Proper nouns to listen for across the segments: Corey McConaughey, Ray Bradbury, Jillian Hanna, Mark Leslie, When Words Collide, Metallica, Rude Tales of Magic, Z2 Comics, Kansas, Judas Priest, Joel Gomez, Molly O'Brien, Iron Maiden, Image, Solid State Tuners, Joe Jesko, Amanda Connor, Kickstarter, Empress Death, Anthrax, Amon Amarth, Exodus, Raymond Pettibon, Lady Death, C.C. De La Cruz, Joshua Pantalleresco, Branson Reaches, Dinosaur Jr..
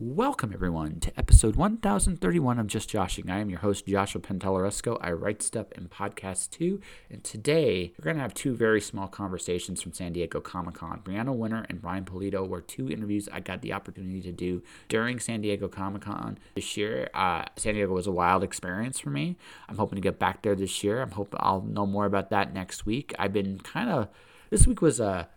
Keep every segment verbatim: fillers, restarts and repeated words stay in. Welcome, everyone, to episode one thousand thirty-one of Just Joshing. I am your host, Joshua Pantalleresco. I write stuff in podcast too, and today we're going to have two very small conversations from San Diego Comic Con. Brianna Winner and Brian Pulido were two interviews I got the opportunity to do during San Diego Comic Con this year. Uh, San Diego was a wild experience for me. I'm hoping to get back there this year. I'm hoping I'll know more about that next week. I've been kind of, this week was a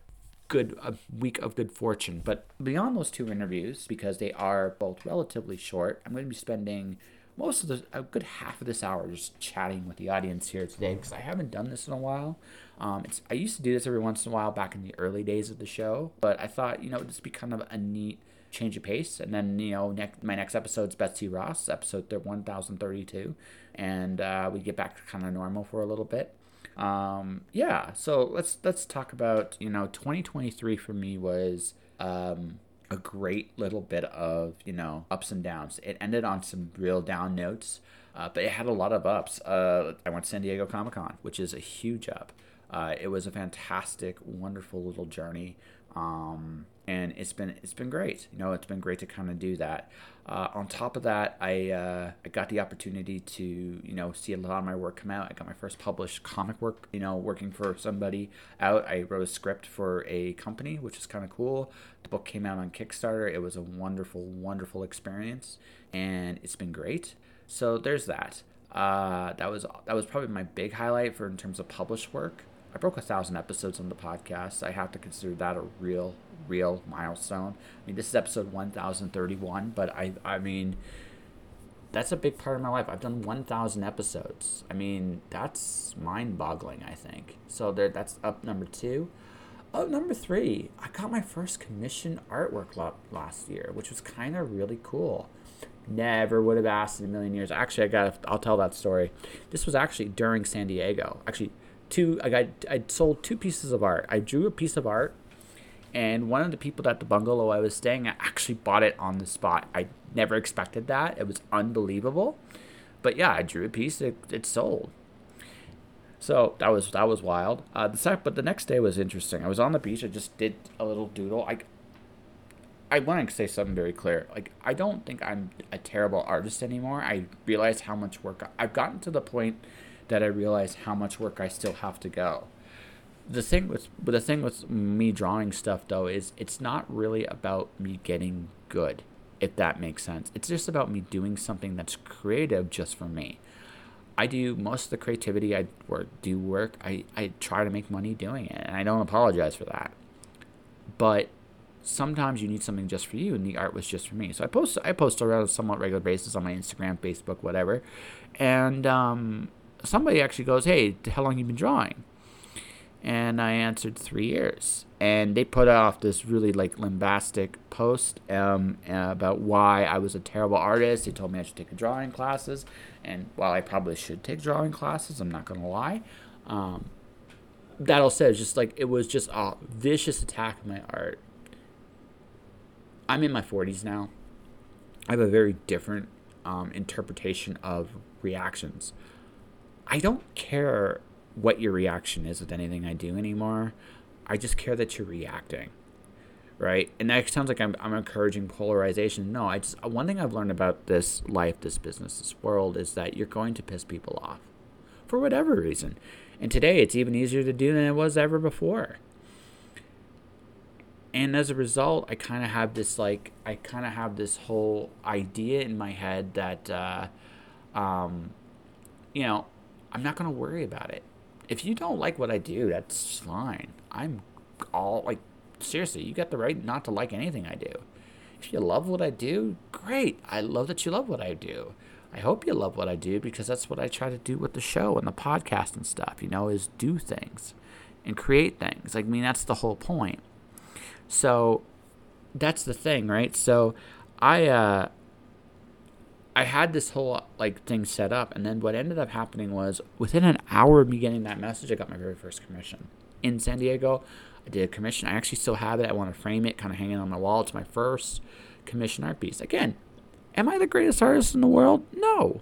good a week of good fortune. But beyond those two interviews, because they are both relatively short, I'm going to be spending most of the a good half of this hour just chatting with the audience here today, because I haven't done this in a while. Um, it's, I used to do this every once in a while back in the early days of the show, but I thought, you know, it'd just be kind of a neat change of pace. And then, you know, next, my next episode's Betsy Ross, episode one thousand thirty-two, and uh, we get back to kind of normal for a little bit. Um, yeah, so let's, let's talk about, you know, twenty twenty-three for me was, um, a great little bit of, you know, ups and downs. It ended on some real down notes, uh, but it had a lot of ups. Uh, I went to San Diego Comic Con, which is a huge up. Uh, it was a fantastic, wonderful little journey. Um, and it's been, it's been great. You know, it's been great to kind of do that. Uh, on top of that, I, uh, I got the opportunity to, you know, see a lot of my work come out. I got my first published comic work, you know, working for somebody out. I wrote a script for a company, which is kind of cool. The book came out on Kickstarter. It was a wonderful, wonderful experience, and it's been great. So there's that. Uh, that was, that was probably my big highlight for in terms of published work. I broke a thousand episodes on the podcast. I have to consider that a real, real milestone. I mean, this is episode one thousand thirty-one, but I, I mean, that's a big part of my life. I've done one thousand episodes. I mean, that's mind-boggling, I think. So there, that's up number two. Up number three, I got my first commissioned artwork last year, which was kind of really cool. Never would have asked in a million years. Actually, I got. I'll tell that story. This was actually during San Diego. Actually. Two, I got, I sold two pieces of art. I drew a piece of art, and one of the people at the bungalow I was staying at actually bought it on the spot. I never expected that. It was unbelievable, but yeah, I drew a piece. It, it sold. So that was that was wild. Uh, the sec, but the next day was interesting. I was on the beach. I just did a little doodle. I I want to say something very clear. Like, I don't think I'm a terrible artist anymore. I realize how much work I've gotten to the point that I realized how much work I still have to go. The thing with the thing with me drawing stuff, though, is it's not really about me getting good, if that makes sense. It's just about me doing something that's creative just for me. I do most of the creativity I work, do work. I, I try to make money doing it, and I don't apologize for that. But sometimes you need something just for you, and the art was just for me. So I post, I post around on a somewhat regular basis on my Instagram, Facebook, whatever. And um... somebody actually goes, "Hey, how long you been drawing?" And I answered three years. And they put off this really like lambastic post um, about why I was a terrible artist. They told me I should take drawing classes, and while I probably should take drawing classes, I'm not gonna lie. Um, that all said, just like it was just a vicious attack on my art. I'm in my forties now. I have a very different um, interpretation of reactions. I don't care what your reaction is with anything I do anymore. I just care that you're reacting, right? And that sounds like I'm, I'm encouraging polarization. No, I just one thing I've learned about this life, this business, this world is that you're going to piss people off for whatever reason. And today it's even easier to do than it was ever before. And as a result, I kind of have this like I kind of have this whole idea in my head that, uh, um, you know. I'm not going to worry about it. If you don't like what I do, that's fine. I'm all, like, seriously, you got the right not to like anything I do. If you love what I do, great. I love that you love what I do. I hope you love what I do, because that's what I try to do with the show and the podcast and stuff, you know, is do things and create things. Like, I mean, that's the whole point. So that's the thing, right? So I, uh... I had this whole like thing set up, and then what ended up happening was within an hour of me getting that message, I got my very first commission in San Diego. I did a commission. I actually still have it. I want to frame it, kind of hanging on my wall. It's my first commission art piece. Again, am I the greatest artist in the world? No.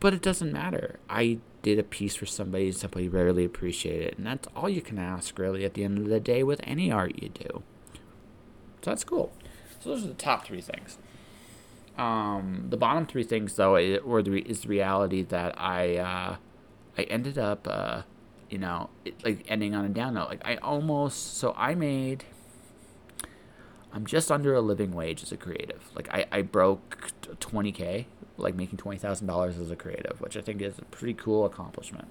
But it doesn't matter. I did a piece for somebody, and somebody really appreciated it, and that's all you can ask really at the end of the day with any art you do. So that's cool. So those are the top three things. Um, the bottom three things, though, were the, is the reality that I uh, I ended up, uh, you know, it, like ending on a down note. Like I almost, so I made, I'm just under a living wage as a creative. Like I, I broke twenty K, like making twenty thousand dollars as a creative, which I think is a pretty cool accomplishment.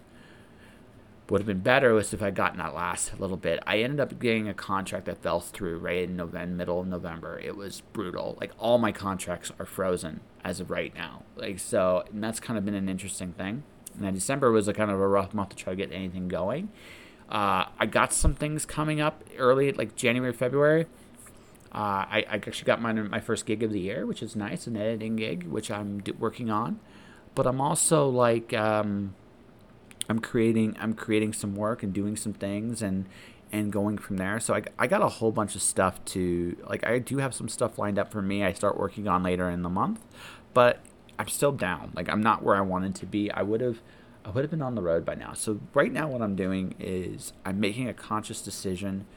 Would have been better was if I gotten that last little bit. I ended up getting a contract that fell through right in November, middle of November. It was brutal. Like, all my contracts are frozen as of right now. Like, so, and that's kind of been an interesting thing. And then December was a kind of a rough month to try to get anything going. Uh, I got some things coming up early, like January, February. Uh, I, I actually got my, my first gig of the year, which is nice, an editing gig, which I'm do, working on. But I'm also, like... Um, I'm creating I'm creating some work and doing some things and and going from there. So I, I got a whole bunch of stuff to, like, I do have some stuff lined up for me I start working on later in the month, but I'm still down. Like, I'm not where I wanted to be. I would have I would have been on the road by now. So right now what I'm doing is I'm making a conscious decision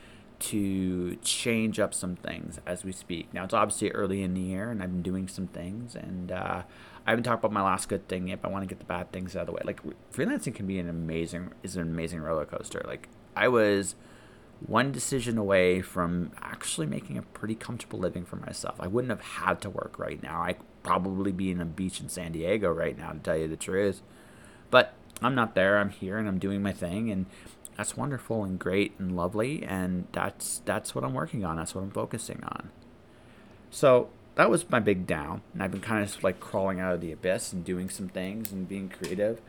to change up some things as we speak. Now, it's obviously early in the year, and I've been doing some things, and uh, I haven't talked about my last good thing yet, but I want to get the bad things out of the way. Like, freelancing can be an amazing, is an amazing roller coaster. Like, I was one decision away from actually making a pretty comfortable living for myself. I wouldn't have had to work right now. I'd probably be in a beach in San Diego right now, to tell you the truth. But I'm not there. I'm here, and I'm doing my thing, and that's wonderful and great and lovely, and that's that's what I'm working on. That's what I'm focusing on. So that was my big down, and I've been kind of like crawling out of the abyss and doing some things and being creative.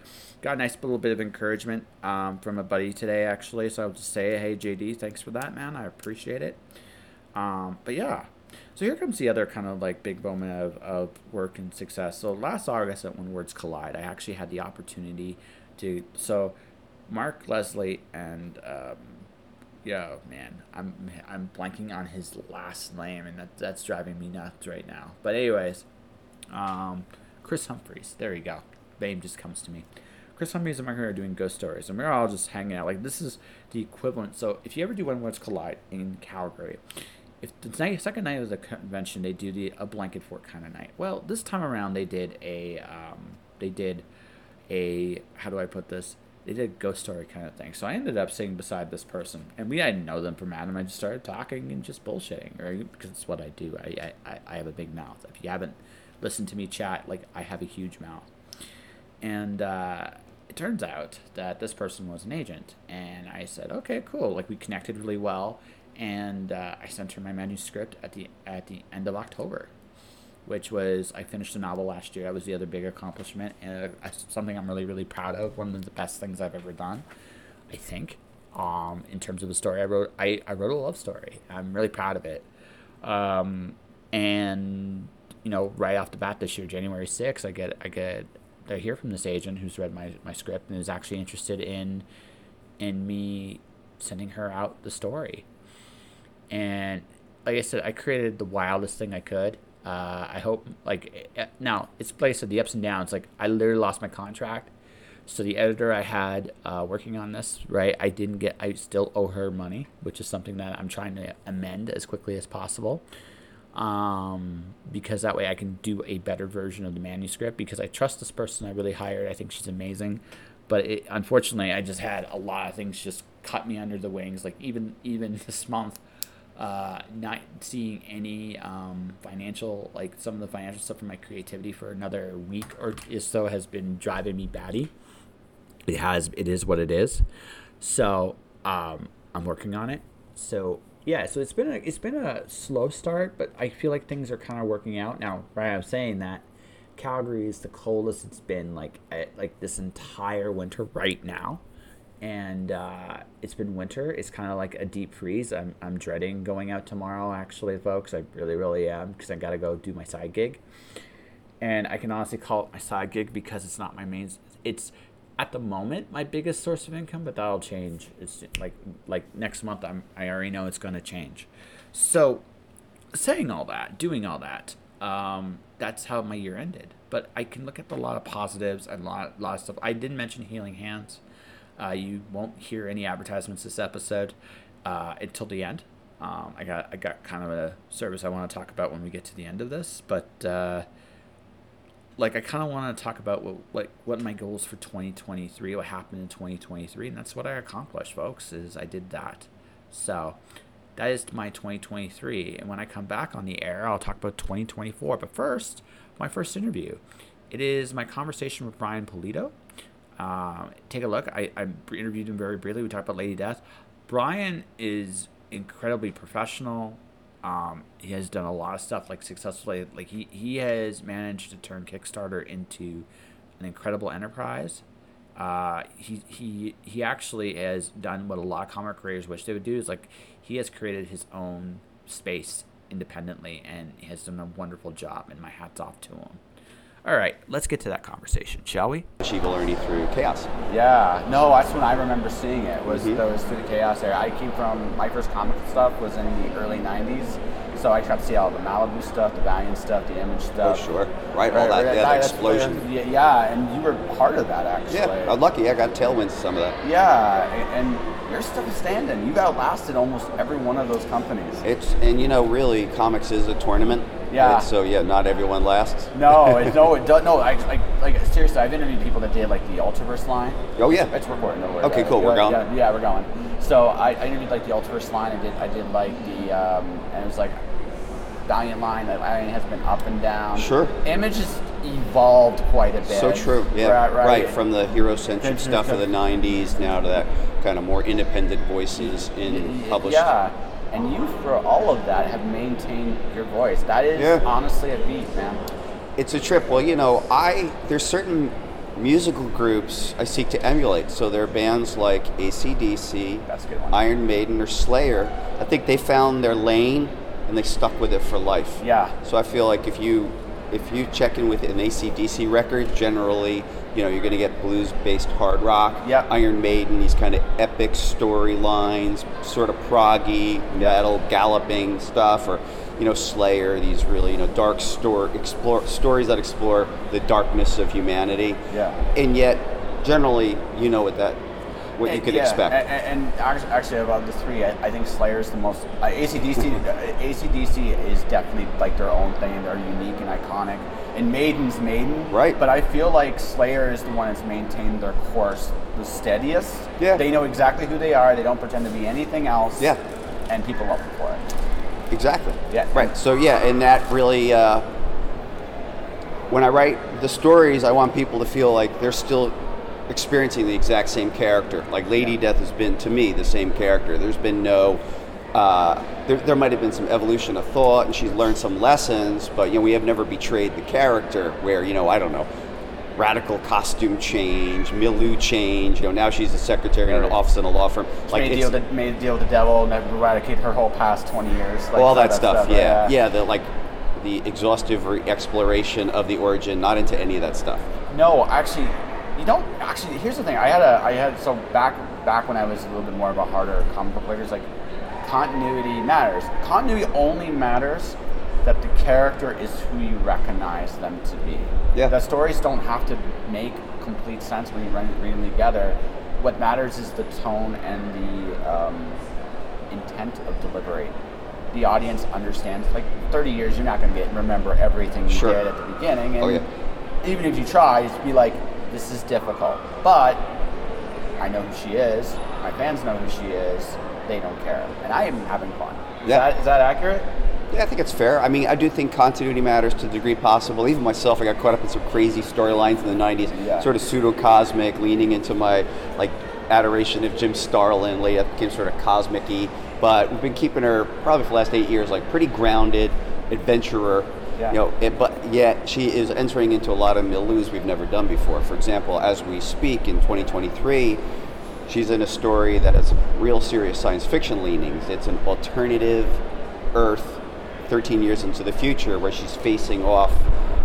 Got a nice little bit of encouragement um, from a buddy today, actually, so I'll just say, hey, J D, thanks for that, man. I appreciate it. Um, but, yeah, so here comes the other kind of like big moment of, of work and success. So last August at When Words Collide, I actually had the opportunity to – so – Mark Leslie and, um, yo, man, I'm I'm blanking on his last name, and that that's driving me nuts right now. But anyways, um, Chris Humphreys, there you go. The name just comes to me. Chris Humphreys and Mark are doing ghost stories, and we're all just hanging out. Like, this is the equivalent. So if you ever do When Words Collide in Calgary, if the second night of the convention, they do the a blanket fort kind of night. Well, this time around, they did a, um, they did a, how do I put this? They did a ghost story kind of thing. So I ended up sitting beside this person, and we I didn't know them from Adam. I just started talking and just bullshitting, right? Because it's what I do. I, I, I have a big mouth. If you haven't listened to me chat, like, I have a huge mouth. And uh, it turns out that this person was an agent, and I said, okay, cool. Like, we connected really well, and uh, I sent her my manuscript at the at the end of October, which was, I finished a novel last year. That was the other big accomplishment, and uh, something I'm really, really proud of. One of the best things I've ever done, I think, um, in terms of the story I wrote. I, I wrote a love story. I'm really proud of it. Um, and, you know, right off the bat this year, January sixth, I get, I get, I hear from this agent who's read my, my script and is actually interested in, in me sending her out the story. And like I said, I created the wildest thing I could. Uh, I hope, like, now, it's placed at the ups and downs. Like, I literally lost my contract. So the editor I had uh, working on this, right, I didn't get, I still owe her money, which is something that I'm trying to amend as quickly as possible. Um, because that way I can do a better version of the manuscript, because I trust this person I really hired. I think she's amazing. But it, unfortunately, I just had a lot of things just cut me under the wings. Like, even even this month. Uh, not seeing any um, financial, like some of the financial stuff from my creativity for another week or so has been driving me batty. It has, it is what it is. So um, I'm working on it. So yeah, so it's been a, it's been a slow start, but I feel like things are kind of working out now. Right, I'm saying that Calgary is the coldest it's been like at, like this entire winter right now. And uh, it's been winter. It's kind of like a deep freeze. I'm I'm dreading going out tomorrow, actually, folks. I really, really am, because I got to go do my side gig. And I can honestly call it my side gig because it's not my main. It's, at the moment, my biggest source of income, but that'll change. It's like like next month, I'm, I already know it's going to change. So saying all that, doing all that, um, that's how my year ended. But I can look at a lot of positives and a lot, a lot of stuff. I did mention Healing Hands. Uh, you won't hear any advertisements this episode uh, until the end. Um, I got I got kind of a service I want to talk about when we get to the end of this, but uh, like I kind of want to talk about what like what my goals for twenty twenty-three, what happened in twenty twenty-three, and that's what I accomplished, folks. Is I did that. So that is my twenty twenty-three, and when I come back on the air, I'll talk about twenty twenty-four. But first, my first interview. It is my conversation with Brian Pulido. Uh, take a look. I, I interviewed him very briefly. We talked about Lady Death. Brian is incredibly professional. Um, he has done a lot of stuff like successfully. Like he, he has managed to turn Kickstarter into an incredible enterprise. Uh, he he he actually has done what a lot of comic creators wish they would do. Is like he has created his own space independently and has done a wonderful job. And my hat's off to him. All right, let's get to that conversation, shall we? Achievable Ernie through Chaos. Yeah, no, that's when I remember seeing it, was mm-hmm. those through the Chaos era. I came from, my first comic stuff was in the early nineties, so I tried to see all the Malibu stuff, the Valiant stuff, the Image stuff. Oh, sure. Right, right all that, right, yeah, that explosion. Yeah, yeah, and you were part of that, actually. Yeah, I'm lucky. I got tailwinds to some of that. Yeah, and you're still standing. You outlasted almost every one of those companies. It's And, you know, really, comics is a tournament. Yeah. And so yeah, not everyone lasts. No, it, no, it does. No, I like, like seriously, I've interviewed people that did like the Ultraverse line. Oh yeah, it's recording. No, okay, right? Cool. We're like, going. Yeah, yeah, we're going. So I, I interviewed like the Ultraverse line. I did, I did like the, um, and it was like Valiant line. That Valiant has been up and down. Sure. Image has evolved quite a bit. So true. Yeah. Right. Right. right. From the hero-centric stuff of the nineties now to that kind of more independent voices in published. Yeah. And you, for all of that, have maintained your voice. That is yeah. honestly a beat, man. It's a trip. Well, you know, I there's certain musical groups I seek to emulate. So there are bands like A C D C, That's a good one. Iron Maiden, or Slayer. I think they found their lane and they stuck with it for life. Yeah. So I feel like if you if you check in with an A C D C record, generally, you know, you're going to get blues-based hard rock, yep. Iron Maiden, these kind of epic storylines, sort of proggy, metal, galloping stuff, or, you know, Slayer, these really, you know, dark story, explore, stories that explore the darkness of humanity. Yeah. And yet, generally, you know what that, what and, you could yeah. expect. And, and actually, about the three, I, I think Slayer's the most, uh, A C D C, A C D C is definitely like their own thing. They're unique and iconic. And Maiden's Maiden. Right. But I feel like Slayer is the one that's maintained their course the steadiest. Yeah. They know exactly who they are. They don't pretend to be anything else. Yeah. And people love them for it. Exactly. Yeah. Right. So, yeah, and that really, uh, when I write the stories, I want people to feel like they're still experiencing the exact same character. Like Lady yeah. Death has been, to me, the same character. There's been no... Uh, there, there might have been some evolution of thought, and she's learned some lessons, but, you know, we have never betrayed the character where, you know, I don't know, radical costume change, milieu change, you know, now she's a secretary in an office in a law firm. She like made, it's, deal to, made a deal with the devil and eradicate her whole past twenty years. Like, all that, that stuff, stuff yeah. Like, yeah, the, like, the exhaustive re- exploration of the origin, not into any of that stuff. No, actually... You don't actually. Here's the thing. I had a. I had so back back when I was a little bit more of a harder comic book writer, like continuity matters. Continuity only matters that the character is who you recognize them to be. Yeah. The stories don't have to make complete sense when you read them together. What matters is the tone and the um, intent of delivery. The audience understands. Like thirty years, you're not going to get remember everything you sure. did at the beginning, and oh, yeah. even if you try, you'd be like. This is difficult, but I know who she is. My fans know who she is. They don't care, and I am having fun. Is, yeah. that, is that accurate? Yeah, I think it's fair. I mean, I do think continuity matters to the degree possible. Even myself, I got caught up in some crazy storylines in the nineties, yeah. sort of pseudo-cosmic, leaning into my like adoration of Jim Starlin. Later became sort of cosmic-y, but we've been keeping her probably for the last eight years like pretty grounded, adventurer. Yeah. You know, it, but yet she is entering into a lot of milieus we've never done before. For example, as we speak in twenty twenty-three, she's in a story that has real serious science fiction leanings. It's an alternative Earth thirteen years into the future where she's facing off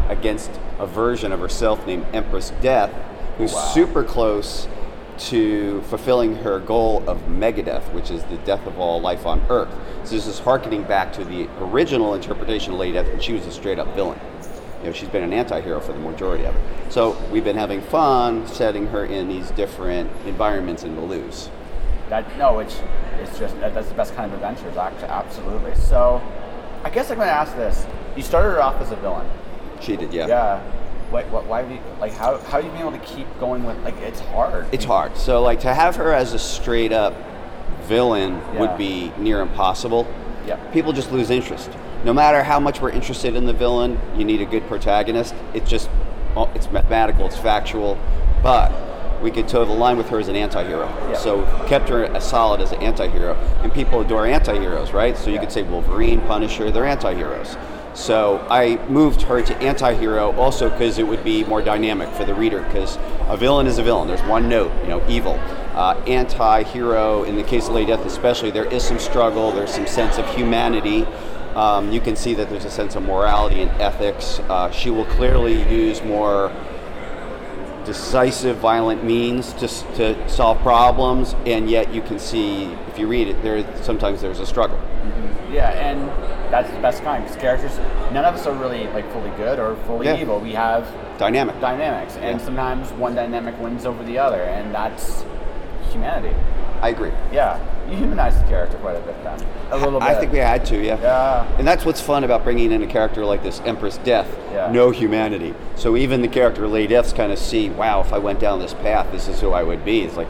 against a version of herself named Empress Death, who's wow. super close to fulfilling her goal of Megadeth, which is the death of all life on Earth. So this is harkening back to the original interpretation of Lady Death, and she was a straight-up villain. You know, she's been an anti-hero for the majority of it. So we've been having fun setting her in these different environments in the loose. that no, it's it's just that's the best kind of adventures. Actually, absolutely. So, I guess I'm going to ask this: you started her off as a villain. She did, yeah. Yeah. What? What? Why? Have you, like, how? How have you been able to keep going with? Like, it's hard. It's hard. So, like, to have her as a straight up villain yeah. would be near impossible. Yeah. People just lose interest. No matter how much we're interested in the villain, you need a good protagonist. It's just, well, it's mathematical, it's factual, but we could toe the line with her as an anti-hero. Yeah. So kept her as solid as an anti-hero, and people adore anti-heroes, right? So you yeah. could say Wolverine, Punisher, they're anti-heroes. So I moved her to anti-hero also because it would be more dynamic for the reader, because a villain is a villain. There's one note, you know, evil. Uh, anti-hero, in the case of Lady Death especially, there is some struggle, there's some sense of humanity. Um, you can see that there's a sense of morality and ethics. Uh, she will clearly use more decisive, violent means to to solve problems, and yet you can see, if you read it, there sometimes there's a struggle. Mm-hmm. Yeah, and that's the best kind, because characters, none of us are really like fully good or fully yeah. evil. We have dynamic dynamics, and yeah. sometimes one dynamic wins over the other, and that's humanity. I agree. Yeah. You humanized the character quite a bit then. A little bit. I think we had to, yeah. Yeah. And that's what's fun about bringing in a character like this, Empress Death. Yeah. No humanity. So even the character Lady Death's kind of see, wow, if I went down this path, this is who I would be. It's like,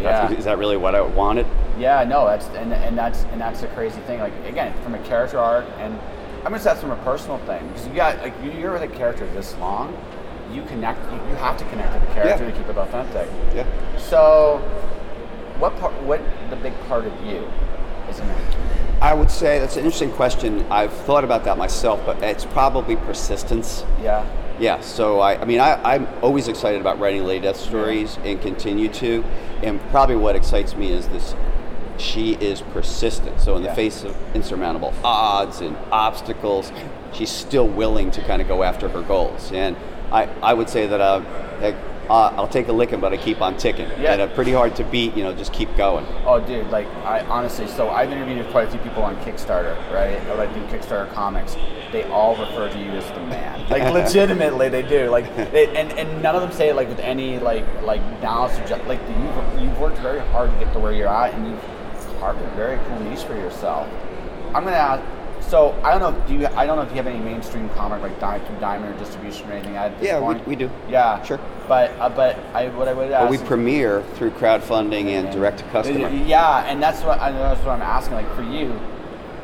yeah. is that really what I wanted? Yeah, no, that's and, and that's and that's a crazy thing. Like, again, from a character arc, and I'm gonna say that's from a personal thing. Because you got like you're with a character this long, you connect you, you have to connect to the character yeah. to keep it authentic. Yeah. So What part, what the big part of you is in that? I would say that's an interesting question. I've thought about that myself, but it's probably persistence. Yeah. Yeah, so I, I mean, I, I'm always excited about writing Lady Death stories and continue to. And probably what excites me is this, she is persistent. So in yeah. the face of insurmountable odds and obstacles, she's still willing to kind of go after her goals. And I, I would say that uh, I, Uh, I'll take a licking, but I keep on ticking. Yeah. And, uh, pretty hard to beat, you know, just keep going. Oh, dude, like, I honestly, so I've interviewed quite a few people on Kickstarter, right? Like, do Kickstarter comics. They all refer to you as the man. Like, legitimately, they do. Like, they, and, and none of them say it, like, with any, like, like knowledge. Like, you've, you've worked very hard to get to where you're at, and you've carved a very cool niche for yourself. I'm going to ask. So I don't know. Do you? I don't know if you have any mainstream comic like through Diamond or distribution or anything. At this yeah, point. we we do. Yeah, sure. But uh, but I what I would ask. Well, we premiere through crowdfunding and, and direct to customer. Yeah, and that's what I that's what I'm asking. Like for you,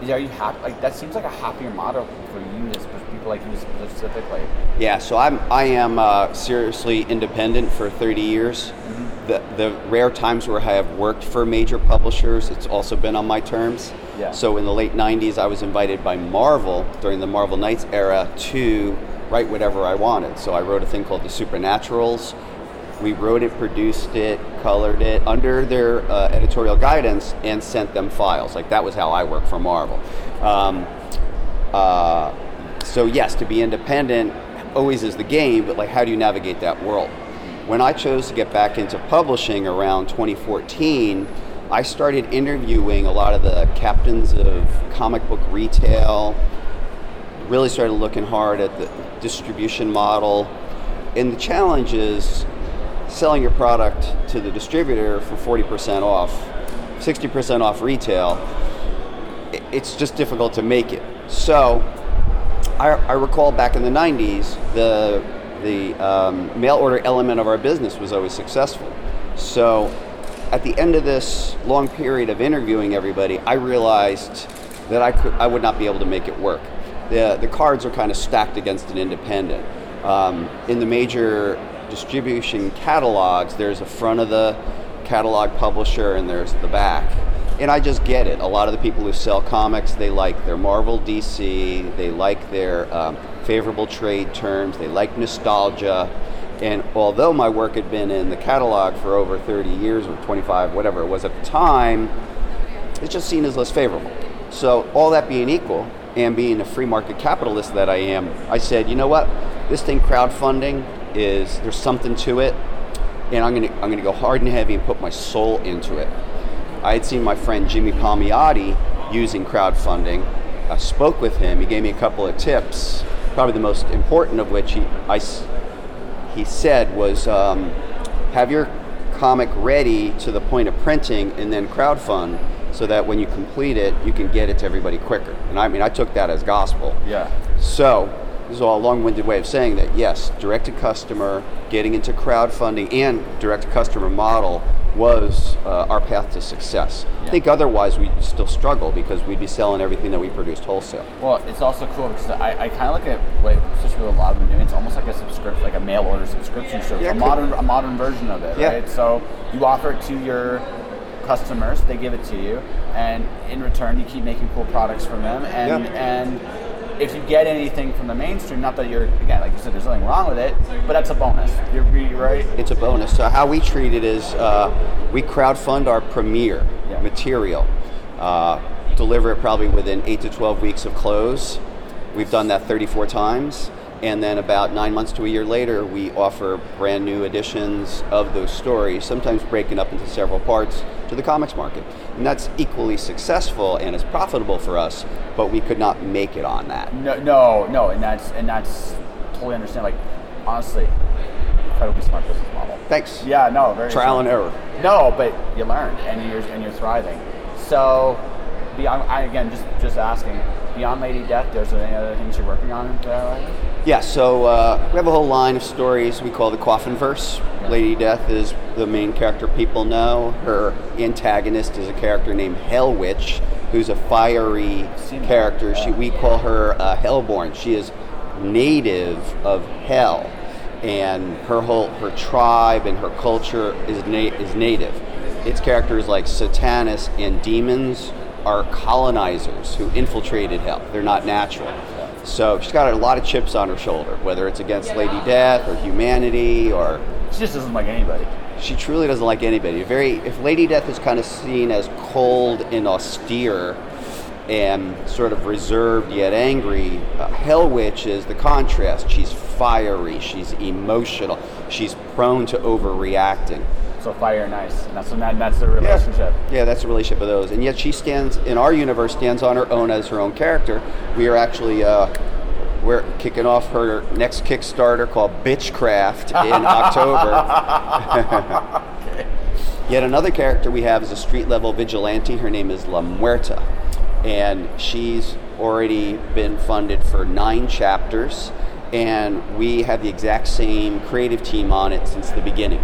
is are you happy? Like that seems like a happier model for you as people like you specifically. Yeah. So I'm I am uh, seriously independent for thirty years. Mm-hmm. The the rare times where I have worked for major publishers, it's also been on my terms. Yeah. So in the late nineties, I was invited by Marvel during the Marvel Knights era to write whatever I wanted. So I wrote a thing called the Supernaturals. We wrote it, produced it, colored it under their uh, editorial guidance and sent them files. Like that was how I worked for Marvel. Um, uh, so yes, to be independent always is the game, but like how do you navigate that world? When I chose to get back into publishing around twenty fourteen, I started interviewing a lot of the captains of comic book retail, really started looking hard at the distribution model. And the challenge is selling your product to the distributor for forty percent off, sixty percent off retail. It's just difficult to make it. So I, I recall back in the nineties, the, the um, mail order element of our business was always successful. So at the end of this long period of interviewing everybody, I realized that I could, I would not be able to make it work. The the cards are kind of stacked against an independent. Um, in the major distribution catalogs, there's a front of the catalog publisher and there's the back. And I just get it. A lot of the people who sell comics, they like their Marvel D C, they like their um, favorable trade terms, they like nostalgia. And although my work had been in the catalog for over thirty years or twenty-five, whatever it was at the time, it's just seen as less favorable. So all that being equal and being a free market capitalist that I am, I said, you know what? This thing crowdfunding is, there's something to it. And I'm gonna, I'm gonna go hard and heavy and put my soul into it. I had seen my friend Jimmy Palmiotti using crowdfunding. I spoke with him, he gave me a couple of tips, probably the most important of which he, I, he said was, um, have your comic ready to the point of printing and then crowdfund so that when you complete it, you can get it to everybody quicker. And I mean, I took that as gospel. Yeah. So, this is all a long-winded way of saying that, yes, direct-to-customer, getting into crowdfunding and direct-to-customer model was uh, our path to success. Yeah. I think otherwise we'd still struggle because we'd be selling everything that we produced wholesale. Well, it's also cool because I, I kind of look at what such a lot of them doing. It's almost like a subscription, like a mail order subscription service, yeah, a modern a modern version of it, yeah. right? So you offer it to your customers, they give it to you, and in return you keep making cool products from them, and yeah. and. If you get anything from the mainstream, not that you're, again, like you said, there's nothing wrong with it, but that's a bonus. You're right. It's a bonus. So how we treat it is uh, we crowdfund our premiere yeah. material, uh, deliver it probably within eight to twelve weeks of close. We've done that thirty-four times. And then about nine months to a year later, we offer brand new editions of those stories, sometimes breaking up into several parts to the comics market. And that's equally successful and is profitable for us, but we could not make it on that. No, no, no, and that's and that's totally understand. Like, honestly, incredibly smart business model. Thanks. Yeah, no, very trial smart. and error. No, but you learn and you're and you're thriving. So, beyond, I again just just asking. Beyond Lady Death, there's any other things you're working on there? Right? Yeah, so uh, we have a whole line of stories we call the Coffinverse. Yeah. Lady Death is the main character people know. Her antagonist is a character named Hellwitch, who's a fiery character. She, we call her uh, Hellborn. She is native of Hell, and her whole her tribe and her culture is na- is native. Its characters like Satanists and demons are colonizers who infiltrated Hell. They're not natural. So she's got a lot of chips on her shoulder, whether it's against yeah. Lady Death or humanity or... She just doesn't like anybody. She truly doesn't like anybody. Very, if Lady Death is kind of seen as cold and austere and sort of reserved yet angry, uh, Hellwitch is the contrast. She's fiery, she's emotional, she's prone to overreacting. So fire and ice, and that's, that, that's the relationship. Yeah. yeah, that's the relationship of those. And yet she stands, in our universe, stands on her own as her own character. We are actually, uh, we're kicking off her next Kickstarter called Bitchcraft in October. Okay. Yet another character we have is a street-level vigilante. Her name is La Muerta, and she's already been funded for nine chapters, and we have the exact same creative team on it since the beginning.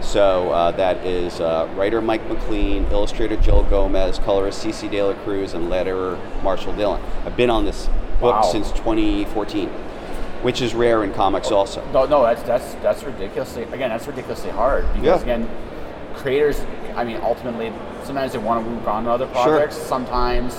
So uh, that is uh, writer Mike McLean, illustrator Joel Gomez, colorist C C De La Cruz, and letterer Marshall Dillon. I've been on this book wow. since twenty fourteen, which is rare in comics oh, also. No, no, that's that's that's ridiculously, again, that's ridiculously hard. Because, yeah. again, creators, I mean, ultimately, sometimes they want to move on to other projects. Sure. Sometimes,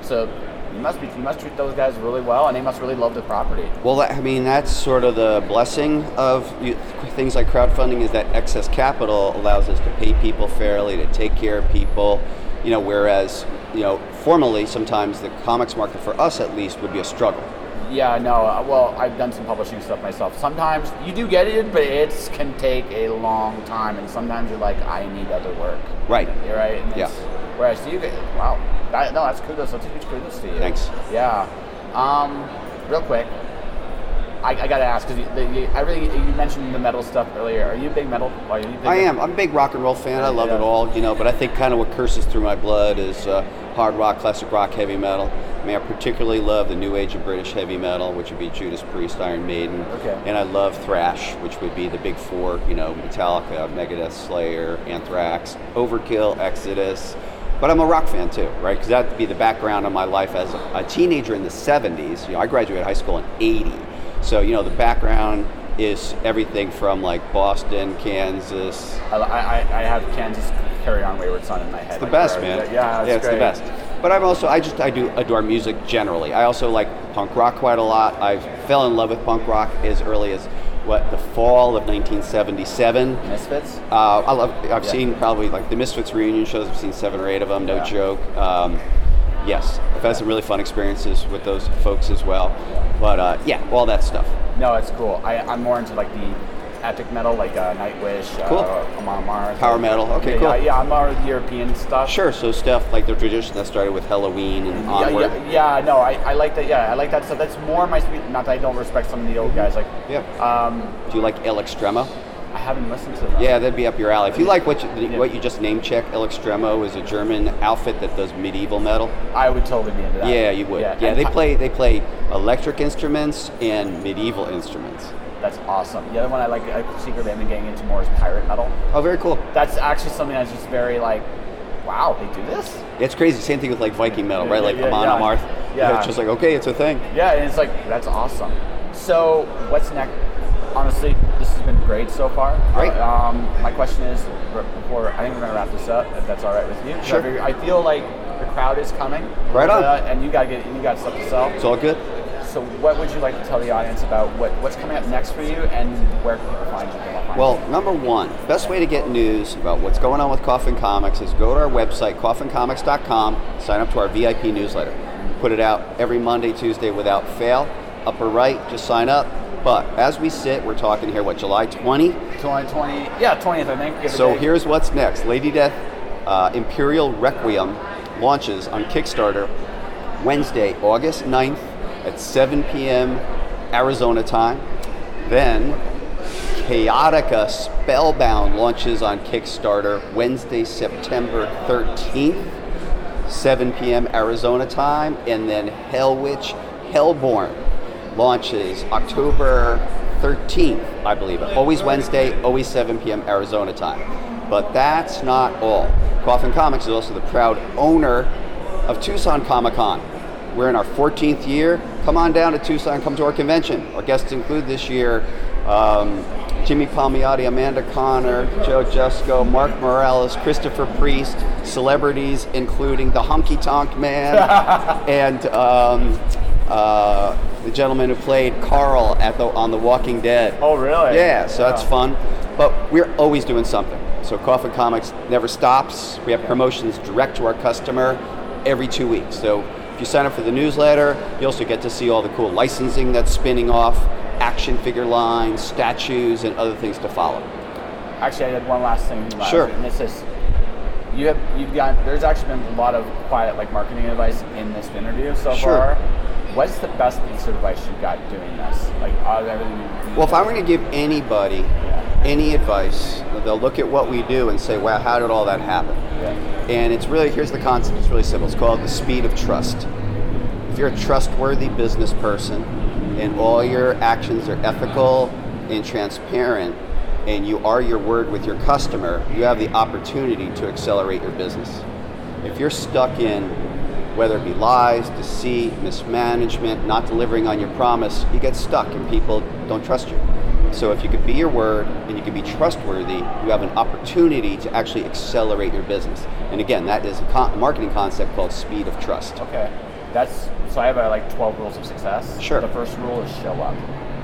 so you must, be, you must treat those guys really well, and they must really love the property. Well, I mean, that's sort of the blessing of you, things like crowdfunding is that excess capital allows us to pay people fairly, to take care of people, you know, whereas, you know, formerly sometimes the comics market for us at least would be a struggle. Yeah, no, uh, well, I've done some publishing stuff myself. Sometimes you do get it, but it can take a long time, and sometimes you're like, I need other work. Right. You're right. And yeah. Whereas you get, wow, that, no, that's kudos. That's a huge kudos to you. Thanks. Yeah. Um, real quick, I, I got to ask, because I really, you mentioned the metal stuff earlier. Are you a big metal? Are you big I am. I'm a big rock and roll fan. I love yeah. it all, you know, but I think kind of what curses through my blood is uh, hard rock, classic rock, heavy metal. I mean, I particularly love the new age of British heavy metal, which would be Judas Priest, Iron Maiden. Okay. And I love thrash, which would be the big four, you know, Metallica, Megadeth, Slayer, Anthrax, Overkill, Exodus. But I'm a rock fan too, right? Because that would be the background of my life as a, a teenager in the seventies. You know, I graduated high school in eighty. So, you know, the background is everything from like Boston, Kansas. I, I, I have Kansas Carry On Wayward Son in my head. It's the like best, man. Like, yeah, it's, yeah, it's great. the best. But I'm also, I just, I do adore music generally. I also like punk rock quite a lot. I fell in love with punk rock as early as, what, the fall of nineteen seventy-seven. Misfits? Uh, I love, I've yeah. seen probably like the Misfits reunion shows. I've seen seven or eight of them, no yeah. joke. Um, Yes, I've had some really fun experiences with those folks as well. Yeah. But uh, yeah, all that stuff. No, it's cool. I, I'm more into like the epic metal, like uh, Nightwish, cool. uh, Amon Amarth. Power metal, okay, yeah, cool. Yeah, yeah, I'm more European stuff. Sure, so stuff like the tradition that started with Halloween and yeah, onward. Yeah, yeah, no, I, I like that, yeah, I like that stuff. That's more my speed, not that I don't respect some of the old guys. Like, yeah. Um, do you like El Extremo? I haven't listened to that. Yeah, that'd be up your alley. If you like what you, yeah. what you just name-checked, El Extremo is a German outfit that does medieval metal. I would totally be into that. Yeah, you would. Yeah, yeah they play they play electric instruments and medieval instruments. That's awesome. The other one I like, I secretly have been getting into more is pirate metal. Oh, very cool. That's actually something that's just very like, wow, they do this? Yeah, it's crazy. Same thing with like Viking metal, yeah, right? Like yeah, Amon yeah. Amarth. Yeah. It's just like, okay, it's a thing. Yeah, and it's like, that's awesome. So what's next? Honestly, this has been great so far. Great. Um, my question is, before I think we're going to wrap this up, if that's all right with you. Sure. I feel like the crowd is coming. Right on. Uh, and you got to get, you got stuff to sell. It's all good. So what would you like to tell the audience about what, what's coming up next for you and where can you find it? Well, number one, best way to get news about what's going on with Coffin Comics is go to our website, coffin comics dot com, sign up to our V I P newsletter. Put it out every Monday, Tuesday without fail. Upper right, just sign up. But as we sit, we're talking here, what, July twentieth? July twentieth, yeah, twentieth, I think. Give so here's what's next. Lady Death uh, Imperial Requiem launches on Kickstarter Wednesday, August ninth. At seven p.m. Arizona time. Then Chaotica Spellbound launches on Kickstarter Wednesday, September thirteenth, seven p.m. Arizona time. And then Hellwitch Hellborn launches October thirteenth, I believe. Always Wednesday, always seven p.m. Arizona time. But that's not all. Coffin Comics is also the proud owner of Tucson Comic Con. We're in our fourteenth year. Come on down to Tucson, come to our convention. Our guests include this year um, Jimmy Palmiotti, Amanda Connor, Joe Jesko, Mark Morales, Christopher Priest, celebrities including the Honky Tonk Man and um, uh, the gentleman who played Carl at the, on The Walking Dead. Oh, really? Yeah, so yeah. That's fun. But we're always doing something. So Coffin Comics never stops. We have promotions direct to our customer every two weeks. So if you sign up for the newsletter, you also get to see all the cool licensing that's spinning off, action figure lines, statues, and other things to follow. Actually, I had one last thing. Last sure. And it's this, you have, you've got, there's actually been a lot of quiet like marketing advice in this interview so sure. far. What's the best piece of advice you got doing this? Like out of everything you've Well, if I were to give anybody yeah. any advice, they'll look at what we do and say, wow, how did all that happen? Yeah. And it's really, here's the concept, it's really simple. It's called the speed of trust. If you're a trustworthy business person and all your actions are ethical and transparent and you are your word with your customer, you have the opportunity to accelerate your business. If you're stuck in, whether it be lies, deceit, mismanagement, not delivering on your promise, you get stuck and people don't trust you. So if you could be your word and you could be trustworthy, you have an opportunity to actually accelerate your business. And again, that is a con- marketing concept called speed of trust. Okay. That's so I have a, like twelve rules of success. Sure. The first rule is show up.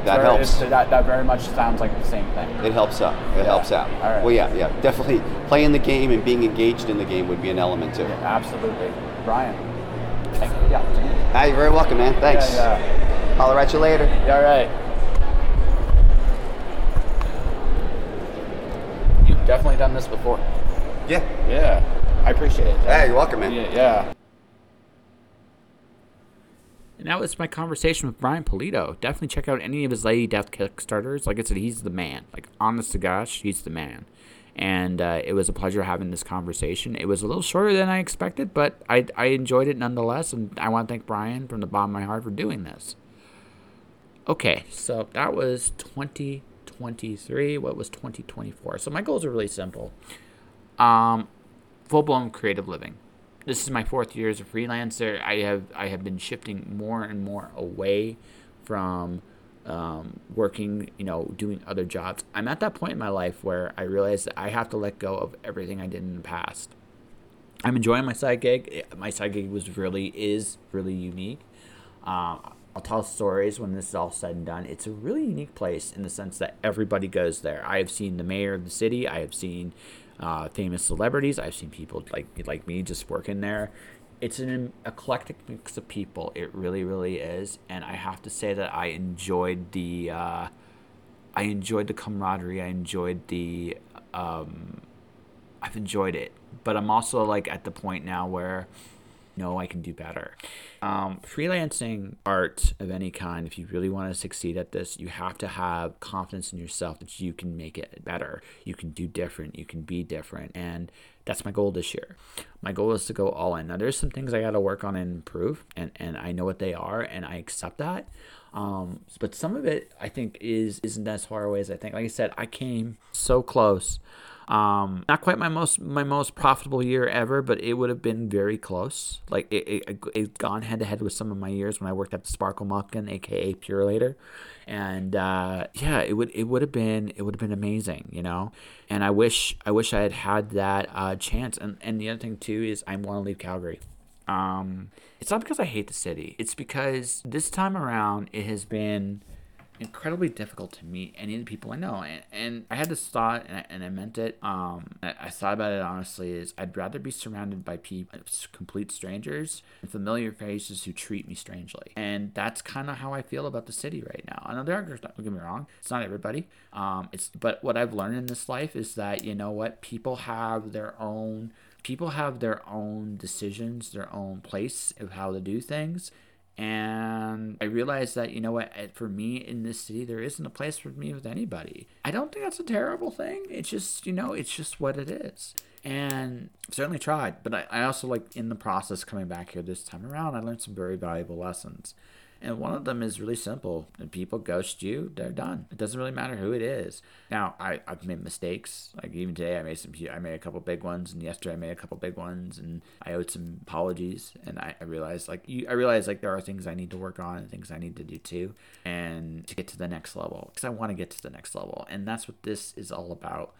That so helps. So that, that very much sounds like the same thing. It helps up. It yeah. helps out. All right. Well, yeah, yeah. Definitely playing the game and being engaged in the game would be an element too. Yeah, absolutely. Brian, thank you for the opportunity. Ah, you're very welcome, man. Thanks. Yeah, yeah. Holler at you later. Yeah, all right. Definitely done this before. Yeah. Yeah. I appreciate it. Hey, you're welcome, man. Yeah, yeah. And that was my conversation with Brian Pulido. Definitely check out any of his Lady Death Kickstarters. Like I said, he's the man. Like, honest to gosh, he's the man. And uh, it was a pleasure having this conversation. It was a little shorter than I expected, but I, I enjoyed it nonetheless. And I want to thank Brian from the bottom of my heart for doing this. Okay, so that was twenty twenty-three. What was twenty twenty-four? So my goals are really simple. Um, full-blown creative living. This is my fourth year as a freelancer. I have I have been shifting more and more away from um, working, you know, doing other jobs. I'm at that point in my life where I realize that I have to let go of everything I did in the past. I'm enjoying my side gig. My side gig was really is really unique. Uh, I'll tell stories when this is all said and done. It's a really unique place in the sense that everybody goes there. I have seen the mayor of the city. I have seen uh, famous celebrities. I've seen people like like me just working there. It's an eclectic mix of people. It really, really is. And I have to say that I enjoyed the, uh, I enjoyed the camaraderie. I enjoyed the, um, I've enjoyed it. But I'm also like at the point now where know I can do better. Um, freelancing art of any kind, if you really want to succeed at this, you have to have confidence in yourself that you can make it better. You can do different. You can be different. And that's my goal this year. My goal is to go all in. Now, there's some things I got to work on and improve, and, and I know what they are, and I accept that. Um, but some of it, I think, is, isn't as far away as I think. Like I said, I came so close. Um, not quite my most my most profitable year ever, but it would have been very close. Like, it, it, it gone head-to-head with some of my years when I worked at the Sparkle Muffin, a k a. Purelator. And, uh, yeah, it would it would have been it would have been amazing, you know? And I wish I wish I had had that uh, chance. And, and the other thing, too, is I want to leave Calgary. Um, it's not because I hate the city. It's because this time around, it has been incredibly difficult to meet any of the people I know. And, and I had this thought, and I, and I meant it. Um, I, I thought about it honestly, is I'd rather be surrounded by people, complete strangers and familiar faces who treat me strangely. And that's kind of how I feel about the city right now. I know there are, don't get me wrong, it's not everybody. Um, it's, but what I've learned in this life is that, you know what, people have their own, people have their own decisions, their own place of how to do things. And I realized that, you know what, for me in this city, there isn't a place for me with anybody. I don't think that's a terrible thing. It's just, you know, it's just what it is. And I've certainly tried. But I, I also, like, in the process coming back here this time around, I learned some very valuable lessons. And one of them is really simple. When people ghost you, they're done. It doesn't really matter who it is. Now, I, I've made mistakes. Like, even today, I made some. I made a couple big ones, and yesterday I made a couple big ones, and I owed some apologies. And I, I realized, like, you, I realized, like, there are things I need to work on and things I need to do too, and to get to the next level, because I want to get to the next level, and that's what this is all about.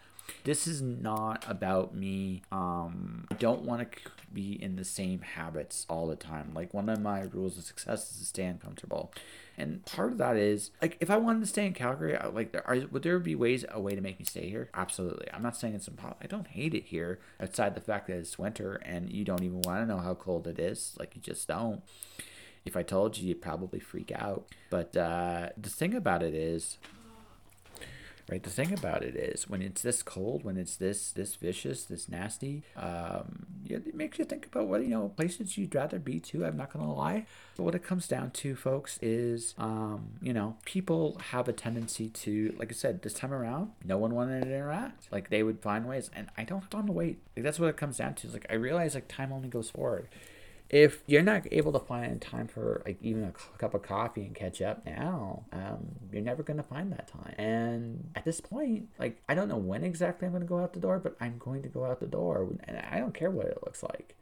This is not about me. Um, I don't want to be in the same habits all the time. Like, one of my rules of success is to stay uncomfortable. And part of that is, like, if I wanted to stay in Calgary, I, like, there are, would there be ways, a way to make me stay here? Absolutely. I'm not saying it's impossible. I don't hate it here, outside the fact that it's winter and you don't even want to know how cold it is. Like, you just don't. If I told you, you'd probably freak out. But uh, the thing about it is... Right. The thing about it is, when it's this cold, when it's this this vicious, this nasty, um, it makes you think about what, you know, places you'd rather be to. I'm not going to lie. But what it comes down to, folks, is, um, you know, people have a tendency to, like I said, this time around, no one wanted to interact. Like, they would find ways. And I don't have time to wait. Like, that's what it comes down to. It's like, I realize, like, time only goes forward. If you're not able to find time for, like, even a cup of coffee and catch up now, um, you're never going to find that time. And at this point, like, I don't know when exactly I'm going to go out the door, but I'm going to go out the door. And I don't care what it looks like.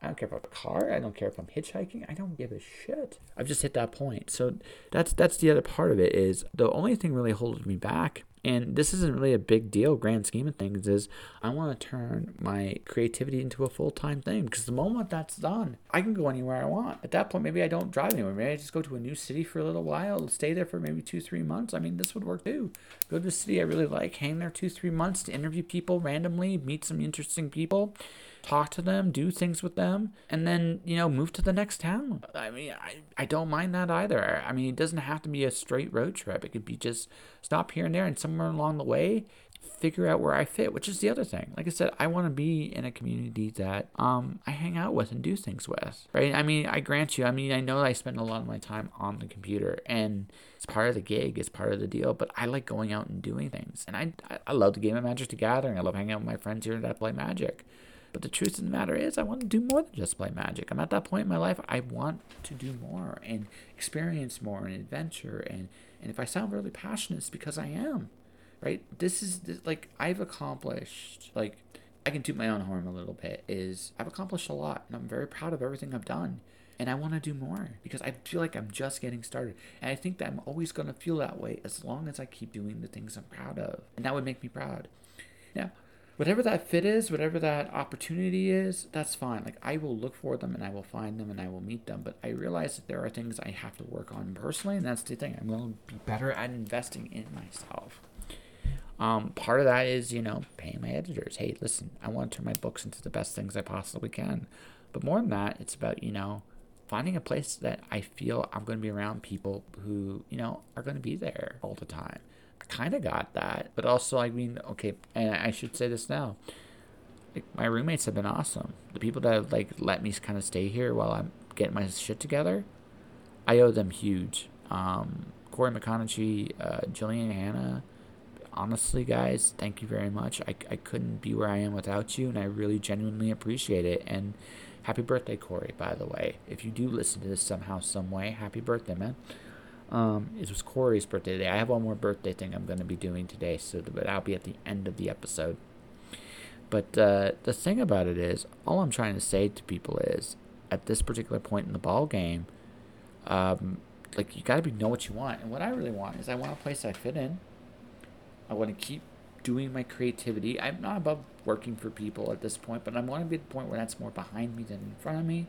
I don't care if I have a car. I don't care if I'm hitchhiking. I don't give a shit. I've just hit that point. So that's that's the other part of it, is the only thing really holding me back, and this isn't really a big deal, grand scheme of things, is I want to turn my creativity into a full-time thing. Because the moment that's done, I can go anywhere I want. At that point, maybe I don't drive anywhere. Maybe I just go to a new city for a little while, stay there for maybe two, three months. I mean, this would work too. Go to the city I really like, hang there two, three months to interview people randomly, meet some interesting people, talk to them, do things with them, and then, you know, move to the next town. I mean, I, I don't mind that either. I mean, it doesn't have to be a straight road trip. It could be just stop here and there, and somewhere along the way, figure out where I fit, which is the other thing. Like I said, I want to be in a community that um, I hang out with and do things with, right? I mean, I grant you, I mean, I know I spend a lot of my time on the computer, and it's part of the gig, it's part of the deal, but I like going out and doing things. And I, I love the game of Magic the Gathering. I love hanging out with my friends here that play Magic. But the truth of the matter is, I want to do more than just play Magic. I'm at that point in my life, I want to do more and experience more and adventure. And, and if I sound really passionate, it's because I am, right? This is, this, like, I've accomplished, like, I can toot my own horn a little bit, is I've accomplished a lot. And I'm very proud of everything I've done. And I want to do more because I feel like I'm just getting started. And I think that I'm always going to feel that way as long as I keep doing the things I'm proud of. And that would make me proud. Now, whatever that fit is, whatever that opportunity is, that's fine. Like, I will look for them and I will find them and I will meet them. But I realize that there are things I have to work on personally, and that's the thing. I'm going to be better at investing in myself. Um, part of that is, you know, paying my editors. Hey, listen, I want to turn my books into the best things I possibly can. But more than that, it's about, you know, finding a place that I feel I'm going to be around people who, you know, are going to be there all the time. I kind of got that, but also, I mean, okay, and I should say this now. like, my roommates have been awesome. The people that have, like, let me kind of stay here while I'm getting my shit together, I owe them huge. Um, Corey McConaughey, uh, Jillian Hanna, honestly, guys, thank you very much. I, I couldn't be where I am without you, and I really genuinely appreciate it. And happy birthday, Corey, by the way. If you do listen to this somehow, some way, happy birthday, man. Um, it was Corey's birthday today. I have one more birthday thing I'm going to be doing today, so but I'll be at the end of the episode. But uh, the thing about it is, all I'm trying to say to people is, at this particular point in the ball game, um, like you got to be know what you want. And what I really want is I want a place I fit in. I want to keep doing my creativity. I'm not above working for people at this point, but I want to be at the point where that's more behind me than in front of me.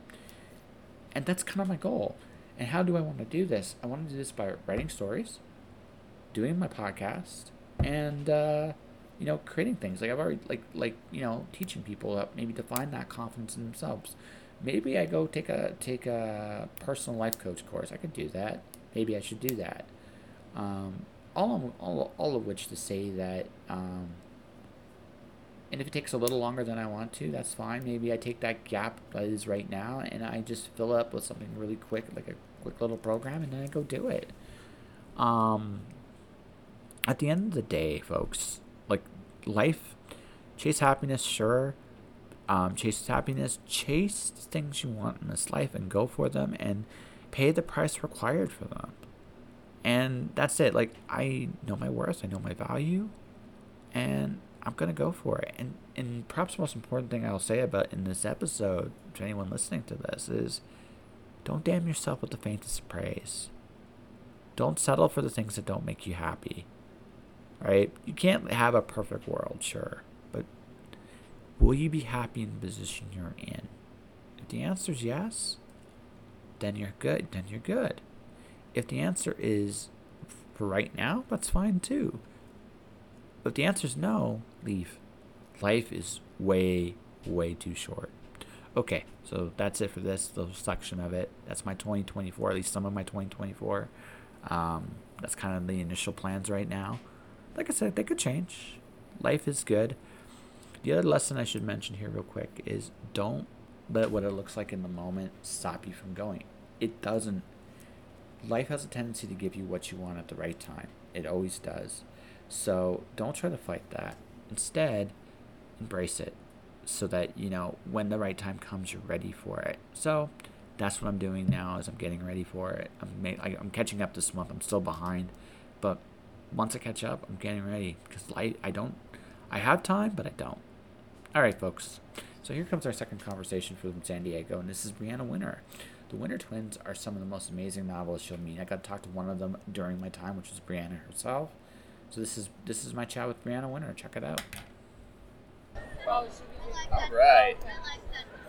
And that's kind of my goal. And how do I want to do this? I want to do this by writing stories, doing my podcast, and, uh, you know, creating things. Like, I've already, like, like you know, teaching people that maybe to find that confidence in themselves. Maybe I go take a take a personal life coach course. I could do that. Maybe I should do that. Um, all, of, all, all of which to say that, um, and if it takes a little longer than I want to, that's fine. Maybe I take that gap that is right now, and I just fill it up with something really quick, like a quick little program, and then I go do it. Um, at the end of the day, folks, like, life, chase happiness, sure, um, chase happiness, chase things you want in this life and go for them and pay the price required for them. And that's it. Like, I know my worth, I know my value, and I'm going to go for it. And, and perhaps the most important thing I'll say about in this episode to anyone listening to this is, don't damn yourself with the faintest praise. Don't settle for the things that don't make you happy. Right? You can't have a perfect world, sure, but will you be happy in the position you're in? If the answer is yes, then you're good. Then you're good. If the answer is for right now, that's fine too. But if the answer is no, leave. Life is way, way too short. Okay, so that's it for this little section of it. That's my twenty twenty-four, at least some of my twenty twenty-four. Um, that's kind of the initial plans right now. Like I said, they could change. Life is good. The other lesson I should mention here real quick is don't let what it looks like in the moment stop you from going. It doesn't. Life has a tendency to give you what you want at the right time. It always does. So don't try to fight that. Instead, embrace it so that, you know, when the right time comes, you're ready for it. So that's what I'm doing now is I'm getting ready for it. I'm, made, I, I'm catching up this month. I'm still behind, but once I catch up, I'm getting ready because I, I don't, I have time, but I don't. All right, folks. So here comes our second conversation from San Diego, and this is Brianna Winner. The Winner Twins are some of the most amazing novelists you'll meet. I got to talk to one of them during my time, which was Brianna herself. So this is this is my chat with Brianna Winner. Check it out. All right.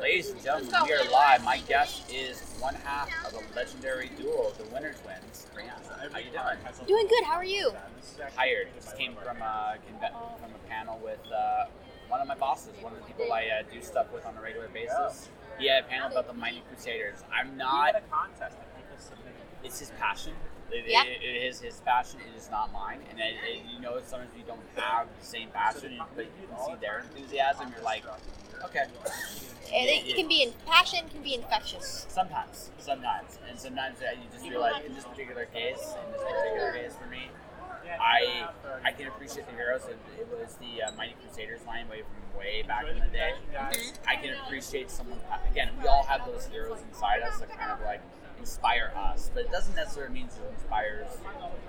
Ladies and gentlemen, we are live. My guest is one half of a legendary duo, the Winner Twins. Brianna, how you doing? Doing good. How are you? Tired. Just came from a, from a panel with uh, one of my bosses, one of the people I uh, do stuff with on a regular basis. He had a panel about the Mighty Crusaders. I'm not... a contest. It's his passion. It, yep. it, it is his passion. It is not mine. And it, it, you know, sometimes you don't have the same passion, but you can see their enthusiasm. You're like, okay. It, it, it can be in passion. Can be infectious. Sometimes, sometimes, and sometimes uh, you just realize in this particular case, in this particular case for me, I I can appreciate the heroes. It, it was the uh, Mighty Crusaders line way from way back in the day. Mm-hmm. I can appreciate someone. Again, we all have those heroes inside us that kind of like inspire us, but it doesn't necessarily mean it inspires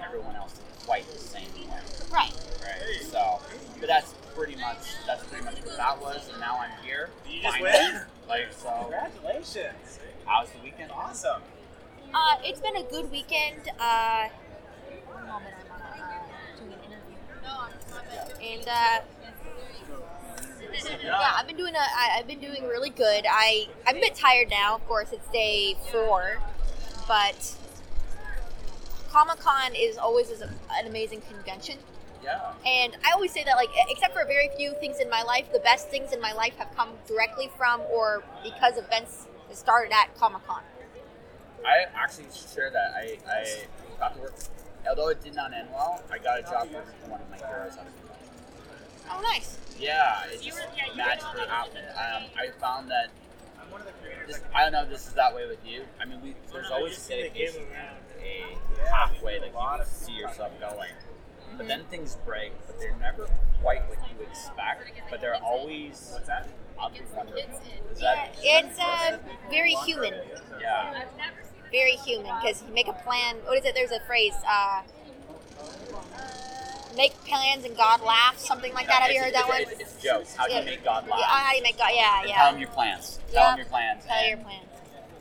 everyone else in quite the same way. Right. Right. So, but that's pretty much that's pretty much what that was, and now I'm here. Did you just finally win? Like so. Congratulations. How was the weekend? Awesome. Uh, it's been a good weekend. Uh, one moment, I'm uh, doing an interview, and uh, yeah, I've been doing a. I, I've been doing really good. I I'm a bit tired now. Of course, it's day four. But Comic-Con is always is a, an amazing convention. Yeah. And I always say that, like, except for very few things in my life, the best things in my life have come directly from or because events that started at Comic-Con. I actually share that. I, I got to work, although it did not end well, I got a job working for one of my heroes. Oh, nice. Yeah, it just magically happened. Um, I found that, just, I don't know if this is that way with you. I mean, we, there's always a dedication to a halfway that you can see yourself going. But then things break, but they're never quite what you expect, but they're always... What's that? Up and under. Yeah, it's uh, very human. Yeah. Very human, because you make a plan... What is it? There's a phrase, uh... make plans and God laughs, something like yeah, that. Have you heard that one? It's, it's, it's jokes. How do yeah. you make God laugh? Yeah, how do you make God, yeah, yeah. Tell him your plans. Tell yep. him your plans. Tell and your plans.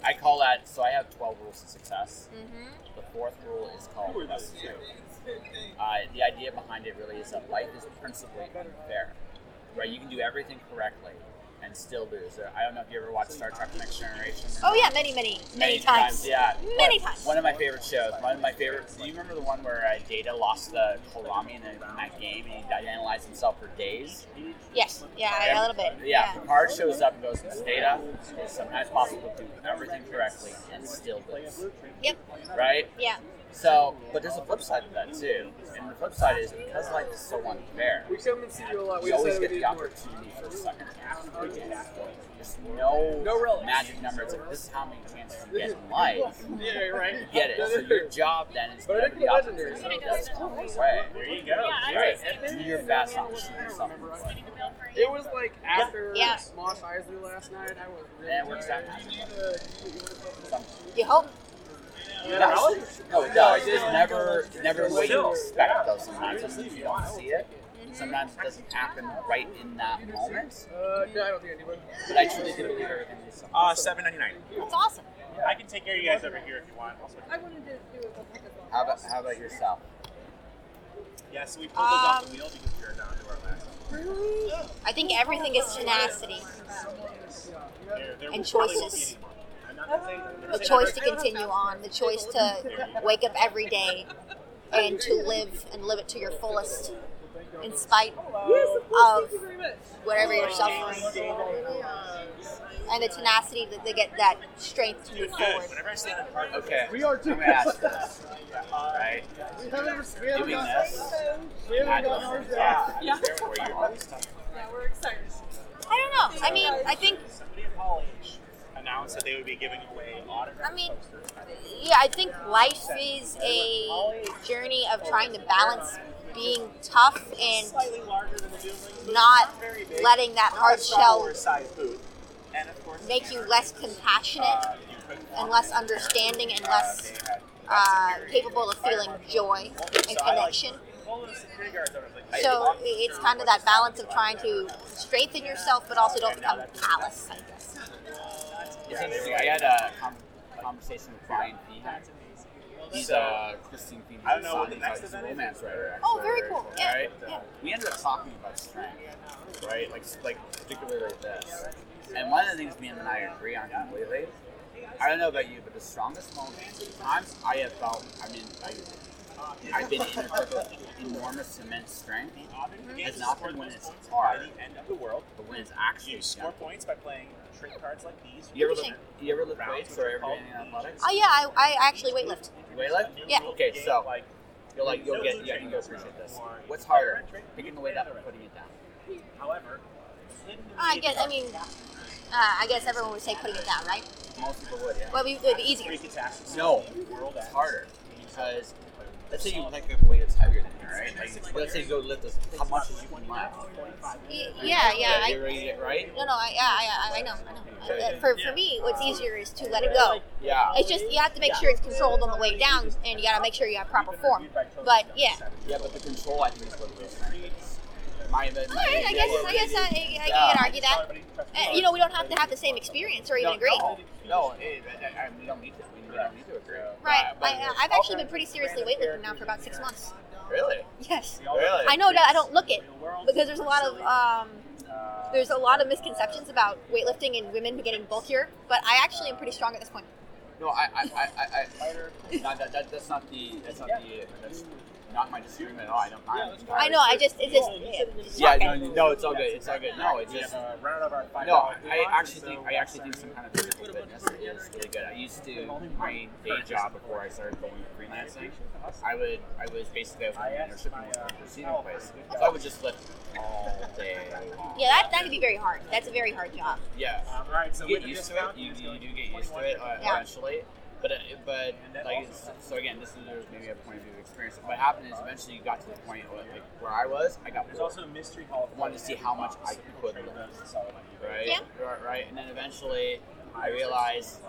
I call that, so I have twelve rules to success. Mm-hmm. The fourth rule is called plus two. Uh, the idea behind it really is that life is principally unfair, right? You can do everything correctly and still lose. I don't know if you ever watched Star Trek: The Next Generation. Oh yeah, many, many, many, many times. times. Yeah, many but times. One of my favorite shows. One of my favorite. Do you remember the one where uh, Data lost the Kolami in, the, in that game and he analyzed himself for days? Yes. Yeah, yeah. a little bit. Yeah. Picard yeah. shows up and goes, "This Data is sometimes possible to do everything correctly and still lose." Yep. Right. Yeah. So, but there's a flip side to that too, and the flip side is because life is so unfair, we, come and see you a lot. we, we always get the opportunity for a second half. There's no, no magic number. It's like, this is how many chances you get in life. Yeah, right. Get it. So your job then is to get the opportunity that's come your way. There you go. Right. Do your best on shooting something. It was like after yeah. Moss Isley last night, I was really yeah, it works out. You hope. You know, no, it does. It's never, never the way you expect, though, sometimes. Sometimes you don't see it. Sometimes it doesn't happen right in that moment. Uh, no, I don't think I do. But I truly do believe everything is Uh, seven ninety-nine. That's awesome. Yeah. I can take care of you guys over here if you want. I wanted to do a How about How about yourself? Yeah, so we pulled um, those off the wheel because we were down to our last. Really? I think everything is tenacity. They're, they're and choices. The choice to continue on, the choice to wake up every day and to live and live it to your fullest in spite of whatever you're suffering. And the tenacity that they get, that strength to move forward. Whenever I say the part, okay. We are too fast. Right? Doing this. Yeah. We're excited. I don't know. I mean, I think... announced that they would be giving away autographs. I mean, yeah, I think life is a journey of trying to balance being tough and not letting that hard shell make you less compassionate and less understanding and less uh, capable of feeling joy and connection. So it's kind of that balance of trying to strengthen yourself, but also don't become callous, I guess. Yeah, I had a com- conversation with Brian Pulido. He's uh, Christine Pulido's son. I don't know what the next event is. Romance writer, actually. Oh, very cool. Yeah. Right? yeah. We ended up talking about strength, right? Like, like particularly like this. And one of the things me and I agree on completely. I don't know about you, but the strongest moment times I have felt. I mean, I. I've been in a group of enormous, immense strength. It's not when it's hard, but when it's actually you score points by playing trick cards like these. You ever lift, you ever lift weights or ever in athletics? Oh yeah, I, I actually weight lift. You weight lift? Yeah. Okay, so you're like you'll get yeah you'll appreciate this. What's harder, picking the weight up or putting it down? However, I guess I mean uh, I guess everyone would say putting it down, right? Most people would. Yeah. Well, it would be easier. No, it's harder because. Let's say you pick up a weight that's heavier than you, right? Like, let's say you go lift this. How much is you can lift? Yeah, yeah. yeah I, ready, right? No, no. I, yeah, I, I know. I know. For for me, what's easier is to let it go. Yeah. It's just you have to make sure it's controlled on the way down, and you got to make sure you have proper form. But yeah. Yeah, but the control, I think, is what it is. My, my, All right, I guess I guess I, I yeah. can argue that. And, you know, we don't have to have the same experience or even no, agree. No, no it, I, I, we don't need to. We don't need to agree. Right. Uh, I, I've actually been pretty seriously weightlifting now for about six months. Really? Yes. Really? I know that I don't look it because there's a lot of um, there's a lot of misconceptions about weightlifting and women getting bulkier, but I actually am pretty strong at this point. No, I, I, I, I, I no, that, that, that's not the, that's not the. That's, Not my disagreement at all. I don't mind. I know. I just it's just it's yeah. No, no, it's all good. It's all good. No, it's just no. I actually think I actually think some kind of honestly is really good. I used to my day job before I started going freelancing. I would I was basically I was an internship in a casino place, so I would just flip all day long. Yeah, that that could be very hard. That's a very hard job. Yeah, um, right. So you get used to it. You, you do get used to it uh, yeah. eventually. But, uh, but like, so again, this is maybe a point of view of experience. What happened is eventually you got to the point where, like, where I was, I got bored. There's also a mystery call. I wanted to see how much I could learn, right? Yeah. Right, right. And then eventually I realized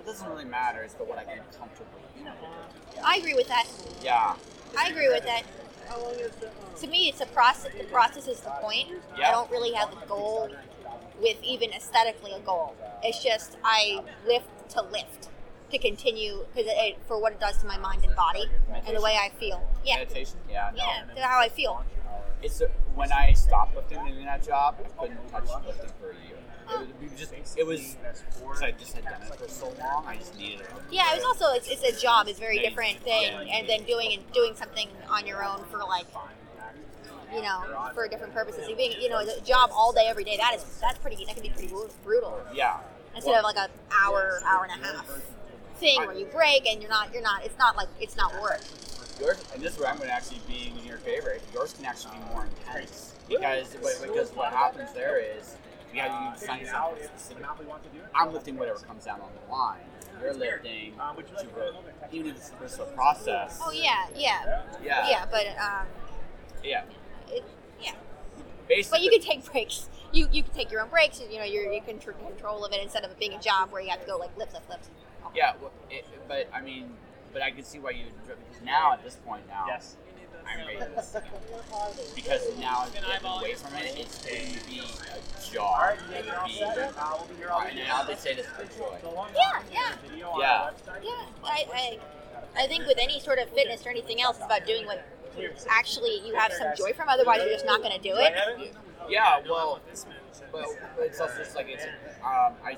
it doesn't really matter. It's about what I can comfortably do. Yeah. I agree with that. Yeah. I agree with that. To me, it's a process. The process is the point. Yeah. I don't really have a goal with even aesthetically a goal. It's just I lift to lift. To continue because it, it, for what it does to my mind and body meditation. And the way I feel. Yeah. Meditation? Yeah. No. Yeah, to how I feel. It's a, when I stopped lifting and doing that job, I couldn't touch lifting for a year. Huh. It was just, it was, because I just had done it for so long, I just needed it. Yeah, it was also, it's, it's a job, it's a very different thing, and then doing and doing something on your own for like, you know, for different purposes. You being, you know, a job all day, every day, that is, that's pretty, that can be pretty brutal. Yeah. Instead well, of like an hour, hour and a half. Thing where you break and you're not, you're not, it's not like, it's not work. Yours, and this is where I'm going to actually be in your favor. Yours can actually be more intense because, because what happens there is you have to sign something specific. I'm lifting whatever comes down on the line. You're lifting, even if it's just a process. Oh, yeah, yeah. Yeah. Yeah, but, um, yeah. It, yeah. Basically, but you can take breaks. You you can take your own breaks. You know, you're you can control of it instead of it being a job where you have to go like lift, lift, lift. Yeah, well, it, but I mean, but I can see why you because now at this point now, yes. I'm ready to see it. Because now I'm getting away from it, it's going to be a jar. It would be, and now they say this for joy. Yeah, yeah. Yeah. Yeah, I, I, I think with any sort of fitness or anything else, it's about doing what actually you have some joy from, otherwise you're just not going to do it. Yeah, well, but it's also just like, it's, um, I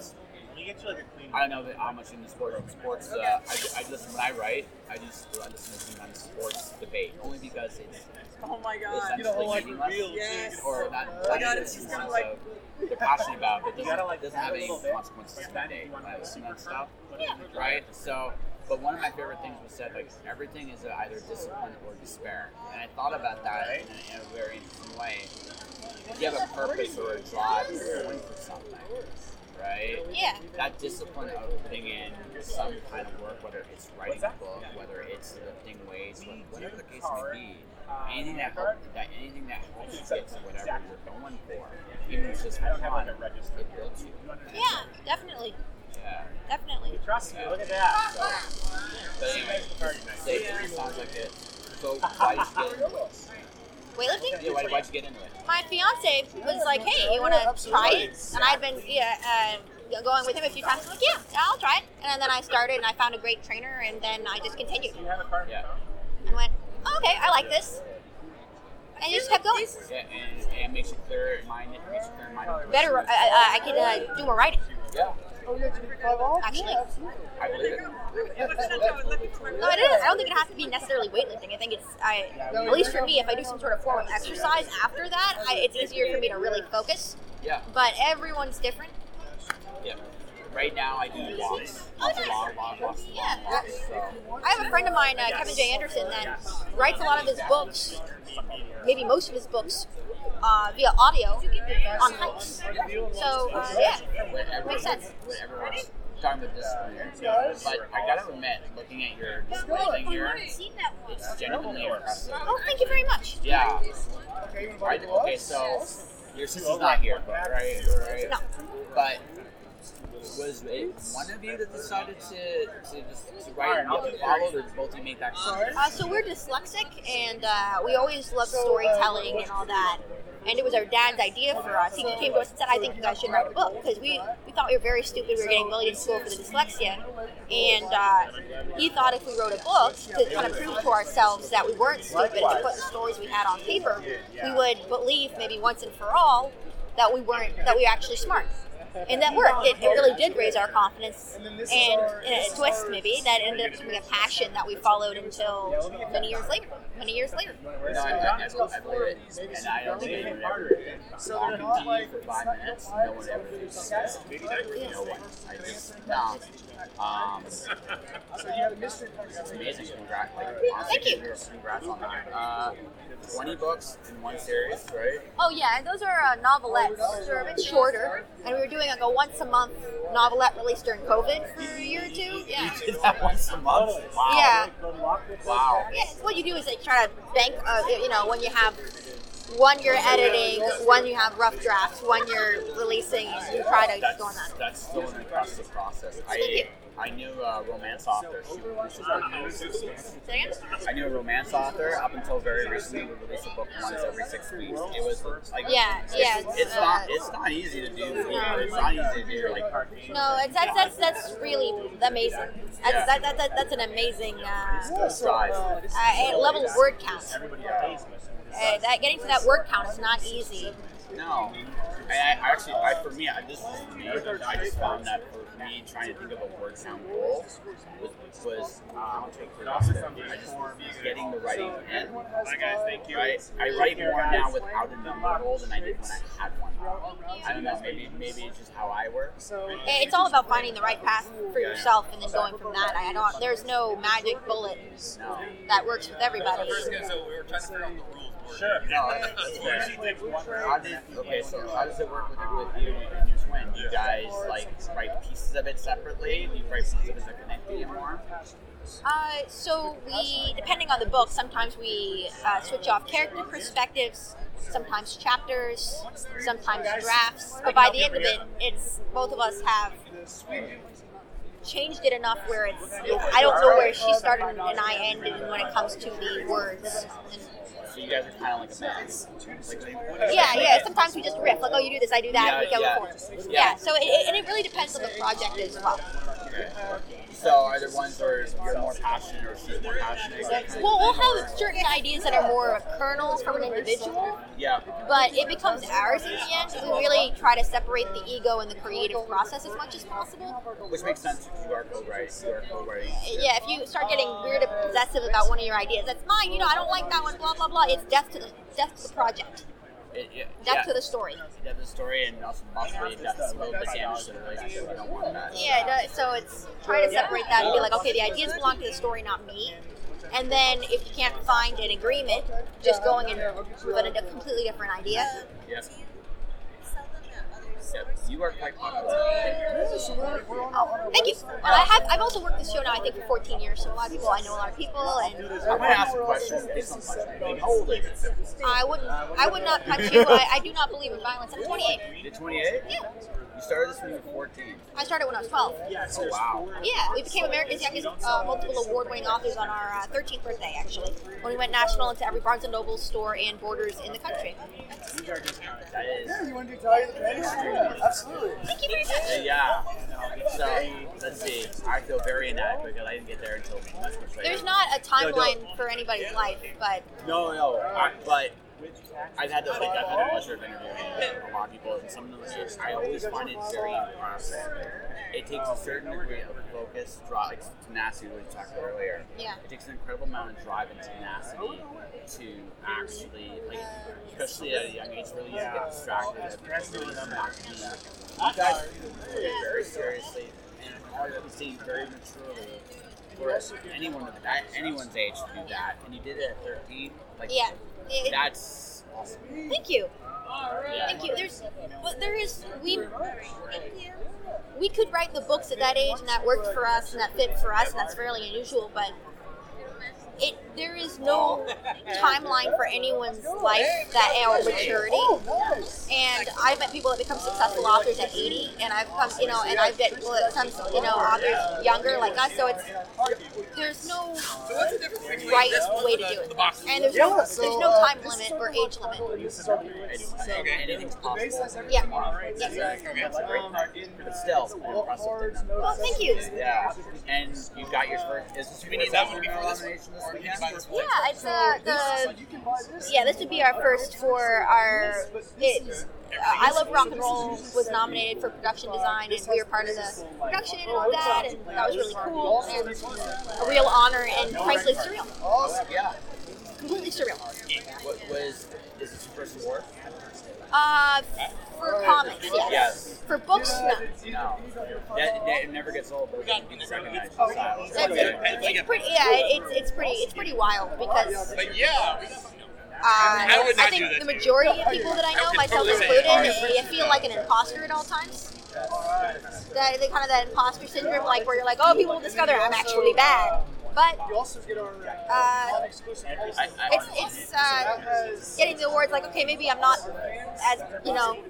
I don't know how much in the sport, sports, uh, I, I just, when I write, I just, I listen to sports debate, only because it's, oh my God, you don't like real, yes. Or not, oh my God, it's just kind of like, so they're passionate about it, but doesn't, like, doesn't have any consequences in my day when I listen to that stuff, yeah. Right? So, but one of my favorite things was said, like, everything is either discipline or despair, and I thought about that in a, in a very interesting way. If you have a purpose or a drive, you're going for something. Right? Yeah. That discipline of putting in some kind of work, whether it's writing a book, whether it's lifting weights, whatever the case may be, anything that helps, that anything that helps you get to whatever you're going for, even if it's just fun, it builds you. Yeah, definitely. Yeah. Definitely. Trust me. Look at that. So, but anyway, safety sounds like it. So why did you get into it? Weightlifting? Yeah, why, why'd you get into it? My fiance was like, hey, you want to try it? And I'd been yeah, uh, going with him a few times. I'm like, yeah, I'll try it. And then I started and I found a great trainer and then I just continued. Yeah. And went, oh, okay, I like this. And you just kept going. Yeah, and, and it makes you clearer in mind. It makes you clearer in mind. Better, uh, I can uh, do more writing. Yeah. Actually, I believe it. No, it is. I don't think it has to be necessarily weightlifting. I think it's, I, at least for me, if I do some sort of form of exercise after that, I, it's easier for me to really focus. Yeah. But everyone's different. Yeah. Right now, I do walks. Oh, nice. Long, long, long, yeah. Long, so. I have a friend of mine, uh, Kevin J. Anderson, that writes a lot of his books, maybe most of his books, uh, via audio on hikes. So, uh, yeah, it makes sense. Talking about discipline, but I gotta admit, looking at your display thing here, it's genuinely impressive. Oh, thank you very much. Yeah. Right, okay, so your sister's not here, right? Right? No. But was it one of you that decided to to just to write and really follow, or did both of you make that decision? Uh, so we're dyslexic, and uh, we always loved storytelling and all that. And it was our dad's idea for us. He came to us and said, I think you guys should write a book. Because we, we thought we were very stupid. We were getting bullied in school for the dyslexia. And uh, he thought if we wrote a book to kind of prove to ourselves that we weren't stupid, and to put the stories we had on paper, we would believe maybe once and for all that we weren't, that we were actually smart. And that worked. It, it really did raise our confidence and, and a twist maybe that ended up becoming a passion that we followed until many years later. Many years later. You know, I, I, I played it, and I only remember it walking deep for five minutes. No one ever did that. No one. I just stopped. Um, it's amazing. Congrats. Like, Thank you. Congrats on that. Uh, twenty books in one series, right? Oh yeah, and those are uh, novelettes. Those are a bit shorter, and we were doing like a once a month novelette release during COVID for a year or two. Yeah. You did that once a month? Wow. Yeah. Wow. Yeah, so what you do is like try to bank, uh, you know, when you have one you're editing, one you have rough drafts, one you're releasing, you try to that's, go on that. That's still an impressive process. Thank I, you. I knew a romance author. She releases a book. I knew a romance author up until very recently. We released a book once every six weeks. It was like yeah, it's, yeah. It's, it's uh, not it's not easy to do. No. It's not easy to do. Like no, it's that's that's that's really amazing. That's yeah. that, that, that that's an amazing uh, size. Uh, level of word count. Uh, that getting to that word count is not easy. No, I, I actually, I, for me, I just, I just found that for me trying to think of a word sound goal was, was um, I just getting the writing in. Hi guys, thank you. I, I write more now without a number goal than I did when I had one. I don't know, maybe maybe it's just how I work. It's all about finding the right path for yourself and then going from that. I don't. There's no magic bullet that works with everybody. So we were trying to figure out the rules. Sure. No, how did, okay, so how does it work with, with you and your twin? Do you guys like write pieces of it separately? Do you write pieces of it that connect to you more? Uh, so we, depending on the book, sometimes we uh, switch off character perspectives, sometimes chapters, sometimes drafts. But by the end of it, it's both of us have changed it enough where it's. I don't know where she started and I ended when it comes to the words. And, so you guys are kind of like a mess. Like, yeah, yeah. Sometimes we just riff. Like, oh, you do this, I do that, yeah, we go yeah. forward. Yeah. yeah, so it, it, and it really depends on the project as well. Okay. So are there ones where you're more passionate or she's more passionate? Well, we'll have certain ideas that are more of kernels from an individual. Yeah. But it becomes ours in the end. So we really try to separate the ego and the creative process as much as possible. Which makes sense if you are co-writing. You are co-writing. Yeah, if you start getting weird and possessive about one of your ideas, that's mine, you know, I don't like that one, blah, blah, blah. It's death to the, death to the project. It, it, death yeah. to the story. Death to the story, and also possibly death to the relationship. You don't want that. Yeah, so it's trying to separate that and be like, okay, the ideas belong to the story, not me. And then if you can't find an agreement, just going in with a completely different idea. Yep. Yep. You are quite popular. Oh, thank you. Well, I have. I've also worked this show now, I think, for fourteen years. So a lot of people, I know a lot of people, and I want to ask a question. How old are you? I wouldn't. I would not punch you. I, I do not believe in violence. I'm twenty-eight. You're twenty-eight? Yeah. You started this when you were fourteen. I started when I was twelve. Oh wow. Yeah, we became America's youngest uh, multiple award-winning authors on our uh, thirteenth birthday, actually, when we went national into every Barnes and Noble store and Borders in the country. That is. Yeah, you want to do Italian? Yeah, absolutely. Thank you very much. Yeah. So let's see. I feel very inadequate because I didn't get there until much much later. There's not a timeline no, no. for anybody's life, but no, no. I, but I've had the like, I've had the pleasure of interviewing a lot of people, and some of them I always find it very impressive. It takes a certain degree of focus, drive, like tenacity, we talked about earlier. Yeah. It takes an incredible amount of drive and tenacity to actually, like, especially at a young age, really yeah. get distracted. It's really not to do that. You guys take it very seriously, and I would say very maturely for anyone of that, anyone's age to do that. And you did it at thirteen. Like, yeah. That's awesome. Thank you. Yeah. Thank you. There's, but there is, we, we could write the books at that age and that worked for us and that fit for us, and that's fairly unusual, but it there is no timeline for anyone's life that or maturity. And I've met people that become successful authors at eighty, and I've come, you know, and I've met people that become, you know, authors younger like us. So it's there's no right way to do it, and there's no there's no time limit or age limit. Yeah. But still, well, thank you. Yeah, and you got your first. Is this your Yeah, it's uh, the yeah. This would be our first for our. It's I Love Rock and Roll was nominated for production design, and we were part of the production and all that, and that was really cool, and a real honor, and frankly, surreal. Awesome, yeah. Completely surreal. What was, is this your first award? Uh, for comics, yes. yes. For books, no. No. That, that it never gets old. But yeah. It's recognized. Oh, it's, it's pretty, yeah, it's, it's pretty, it's pretty wild because. But yeah. Uh, I, would not I think do that the majority too. of people that I know, I myself totally included, they feel like an imposter at all times. That they kind of that imposter syndrome, like where you're like, oh, people will discover I'm actually bad. But uh, it's it's uh, getting the awards like, okay, maybe I'm not as, you know,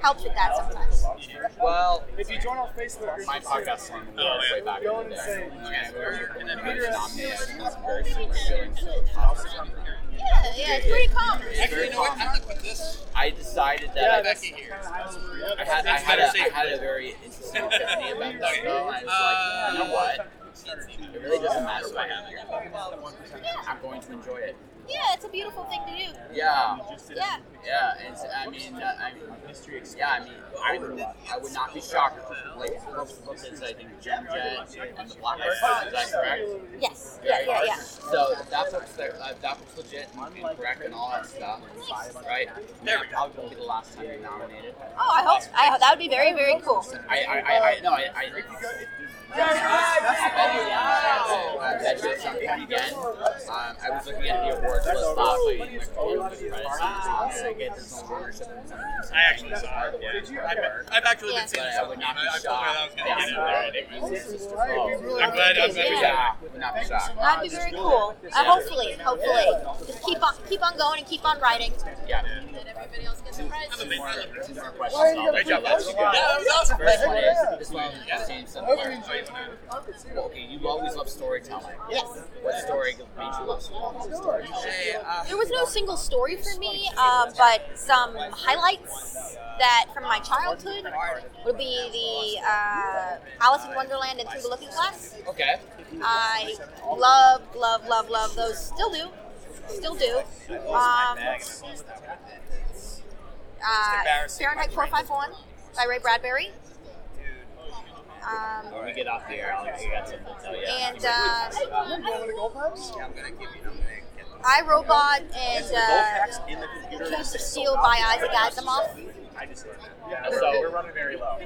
helped with that sometimes. Well, if you join our Facebook, my podcast on the oh, way back in the day, and then we were nominated, and that's very similar feeling to the top here. Yeah, yeah, it's pretty common. Actually, you know what? I with this. I decided that yeah, I, Becky here. I had, I had, a, I had a very interesting opinion about that, and I was like, uh, you know what? It really doesn't matter what I'm here. Yeah. I'm going to enjoy it. Yeah, it's a beautiful thing to do. Yeah. Yeah. Yeah, and I mean, uh, I mean, yeah, I mean, I would, I would not be shocked if, like, since I think Gem Jet and the Black Earth, is that correct? Yes. Yeah, yeah, yeah. yeah. So that looks, uh, that looks legit and correct and all that stuff, nice. Right? There we go. That would be the last time you're nominated. Oh, I hope, I hope that would be very, very cool. I, I, I, I no, I, I, I bet you it's something again. Um, I was looking at the awards list last week, like, all of the I actually saw it. Yeah. I've, I've actually yeah. been seeing something. I, I thought I was going to get it there. Anyway. I'm glad I was able yeah. to yeah. so That'd be very cool. Uh, hopefully, hopefully. Just keep on, keep on going and keep on writing. Yeah. And then everybody else gets a prize. I'm amazing. I love it. Great job, lads. Yeah, that was awesome. First one is, this one, you guys seen something. Okay, you always love storytelling. Yes. What story made you love storytelling? There was no single story for me. Um, But some highlights that from my childhood would be the uh, Alice in Wonderland and Through the Looking Glass. Okay. I love, love, love, love those. Still do. Still do. Um, uh, Fahrenheit four fifty-one by Ray Bradbury. Um, when we get off the air, Alex, you got something to tell you. And uh, I, Robot and uh, Case of Steel by Isaac Asimov. I just learned that. Yeah, so we're running very low.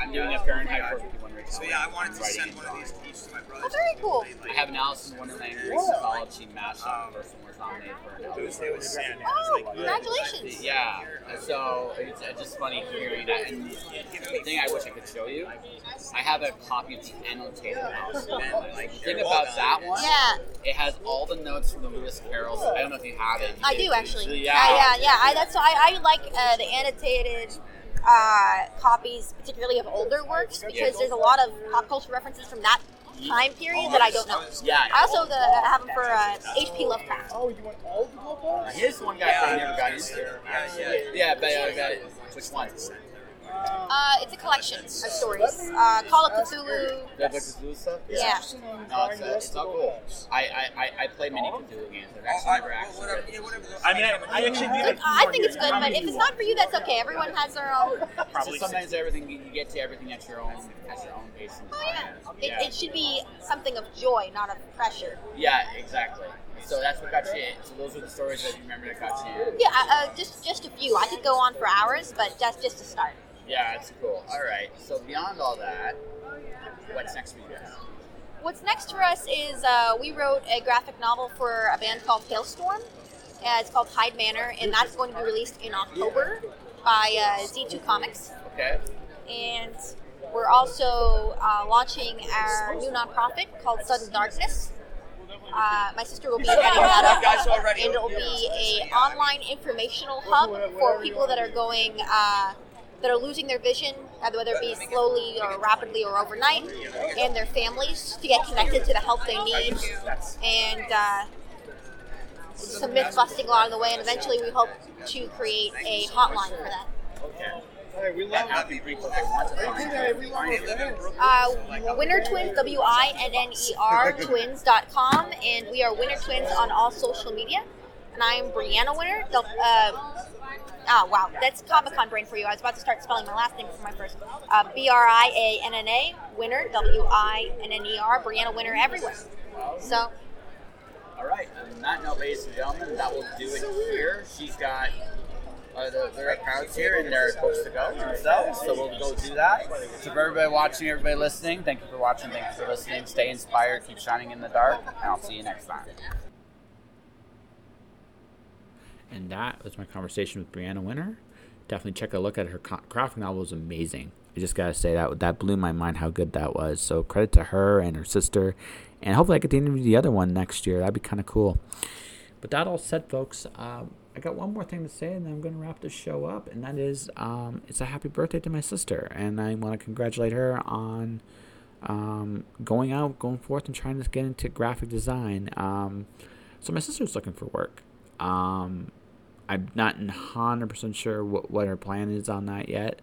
I'm doing a Fahrenheit four fifty-one right now. So yeah, I wanted to send one of these each to my brother. Oh, very cool. I have an Alice in Wonderland anthology mashup. The first one was nominated for an Alice in Wonderland. Oh, congratulations. Yeah, so it's just funny hearing that. And the thing I wish I could show you, I have a copy of the annotated Alice in Wonderland. Like, the thing about that one, yeah. It has all the notes from the Lewis Carrolls. I don't know if you have it. You I do, actually. So, yeah, uh, yeah, yeah. I, that's, I, I like uh, the annotated. Uh, copies, particularly of older works, because there's a lot of pop culture references from that time period that I don't know. Yeah, yeah. I also the, uh, have them for H P Uh, Lovecraft. Oh, you want all the Lovecraft? Here's one guy yeah, I never got into. Yeah, yeah, yeah. yeah but I got it. Which one? Uh, it's a collection of stories. Uh, Call of Cthulhu. Yeah, the Cthulhu stuff? Yeah. yeah. No, it's, uh, it's all cool. I, I, I play many Cthulhu games. I've actually never actually I mean, I, I actually do like, I think it's good, but if it's not for you, that's okay. Everyone has their own. Probably. So sometimes everything, you get to everything at your own, at your own pace. Oh, yeah. It, it should be something of joy, not of pressure. Yeah, exactly. So that's what got you in. So those are the stories that you remember that got you in. Yeah, uh, just, just a few. I could go on for hours, but that's just to start. Yeah, it's cool. All right. So beyond all that, what's next for you guys? What's next for us is uh, we wrote a graphic novel for a band called Hailstorm. Uh, it's called Hyde Manor, and that's going to be released in October by uh, Z two Comics. Okay. And we're also uh, launching our new nonprofit called Sudden Darkness. Uh, my sister will be heading that up, and it will be an online informational hub for people that are going... Uh, that are losing their vision, whether it be slowly or rapidly or overnight, and their families to get connected to the help they need, and uh, some myth-busting along the way, and eventually we hope to create a hotline for that. Okay. Hey, we love uh, Winner Twins, W I N N E R, twins dot com, and we are Winner Twins on all social media, and I am Brianna Winner, uh, Oh, wow. That's Comic-Con brain for you. I was about to start spelling my last name for my first. Uh, B R I A N N A, Winner, W I N N E R, Brianna Winner everywhere. So... All right. On that note, ladies and gentlemen, that will do it here. She's got uh, the, the right crowds here, and they're supposed to go themselves, so we'll go do that. So for everybody watching, everybody listening, thank you for watching. Thank you for listening. Stay inspired. Keep shining in the dark, and I'll see you next time. And that was my conversation with Brianna Winner. Definitely check a look at her graphic novel. Is amazing. I just gotta say that that blew my mind how good that was. So credit to her and her sister, and hopefully I get to interview the other one next year. That'd be kind of cool. But that all said, folks, uh, I got one more thing to say, and then I'm gonna wrap this show up. And that is, um, it's a happy birthday to my sister, and I want to congratulate her on um, going out, going forth, and trying to get into graphic design. Um, so my sister's looking for work. Um, I'm not one hundred percent sure what, what her plan is on that yet.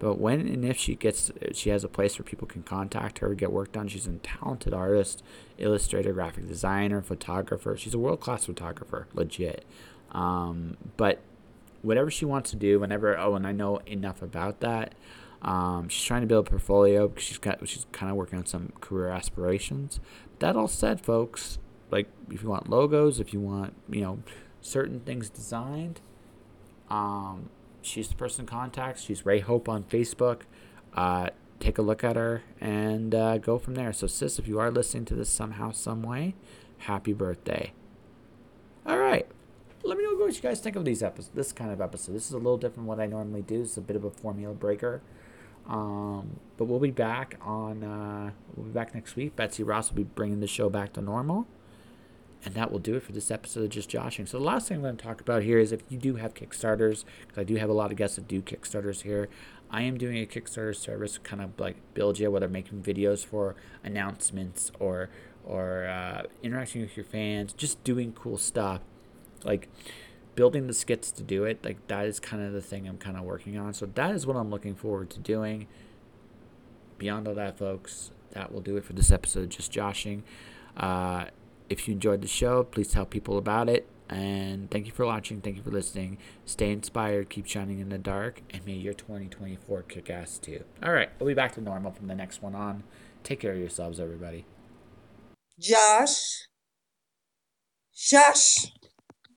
But when and if she gets, she has a place where people can contact her, get work done. She's a talented artist, illustrator, graphic designer, photographer. She's a world-class photographer, legit. Um, but whatever she wants to do, whenever, oh, and I know enough about that. Um, she's trying to build a portfolio. She's got, she's kind of working on some career aspirations. That all said, folks, like if you want logos, if you want, you know, certain things designed, um, she's the person contacts. She's Ray Hope on Facebook. Uh, take a look at her and uh, go from there. So, sis, if you are listening to this somehow, some way, happy birthday. All right. Let me know what you guys think of these episodes, this kind of episode. This is a little different from what I normally do. It's a bit of a formula breaker. Um, but we'll be back on. Uh, we'll be back next week. Betsy Ross will be bringing the show back to normal. And that will do it for this episode of Just Joshing. So the last thing I'm going to talk about here is if you do have Kickstarters, because I do have a lot of guests that do Kickstarters here. I am doing a Kickstarter service to kind of like build you, whether making videos for announcements or or uh, interacting with your fans, just doing cool stuff, like building the skits to do it. Like that is kind of the thing I'm kind of working on. So that is what I'm looking forward to doing. Beyond all that, folks, that will do it for this episode of Just Joshing. Uh... If you enjoyed the show, please tell people about it. And thank you for watching. Thank you for listening. Stay inspired. Keep shining in the dark. And may your twenty twenty-four kick ass too. All right. We'll be back to normal from the next one on. Take care of yourselves, everybody. Josh. Josh.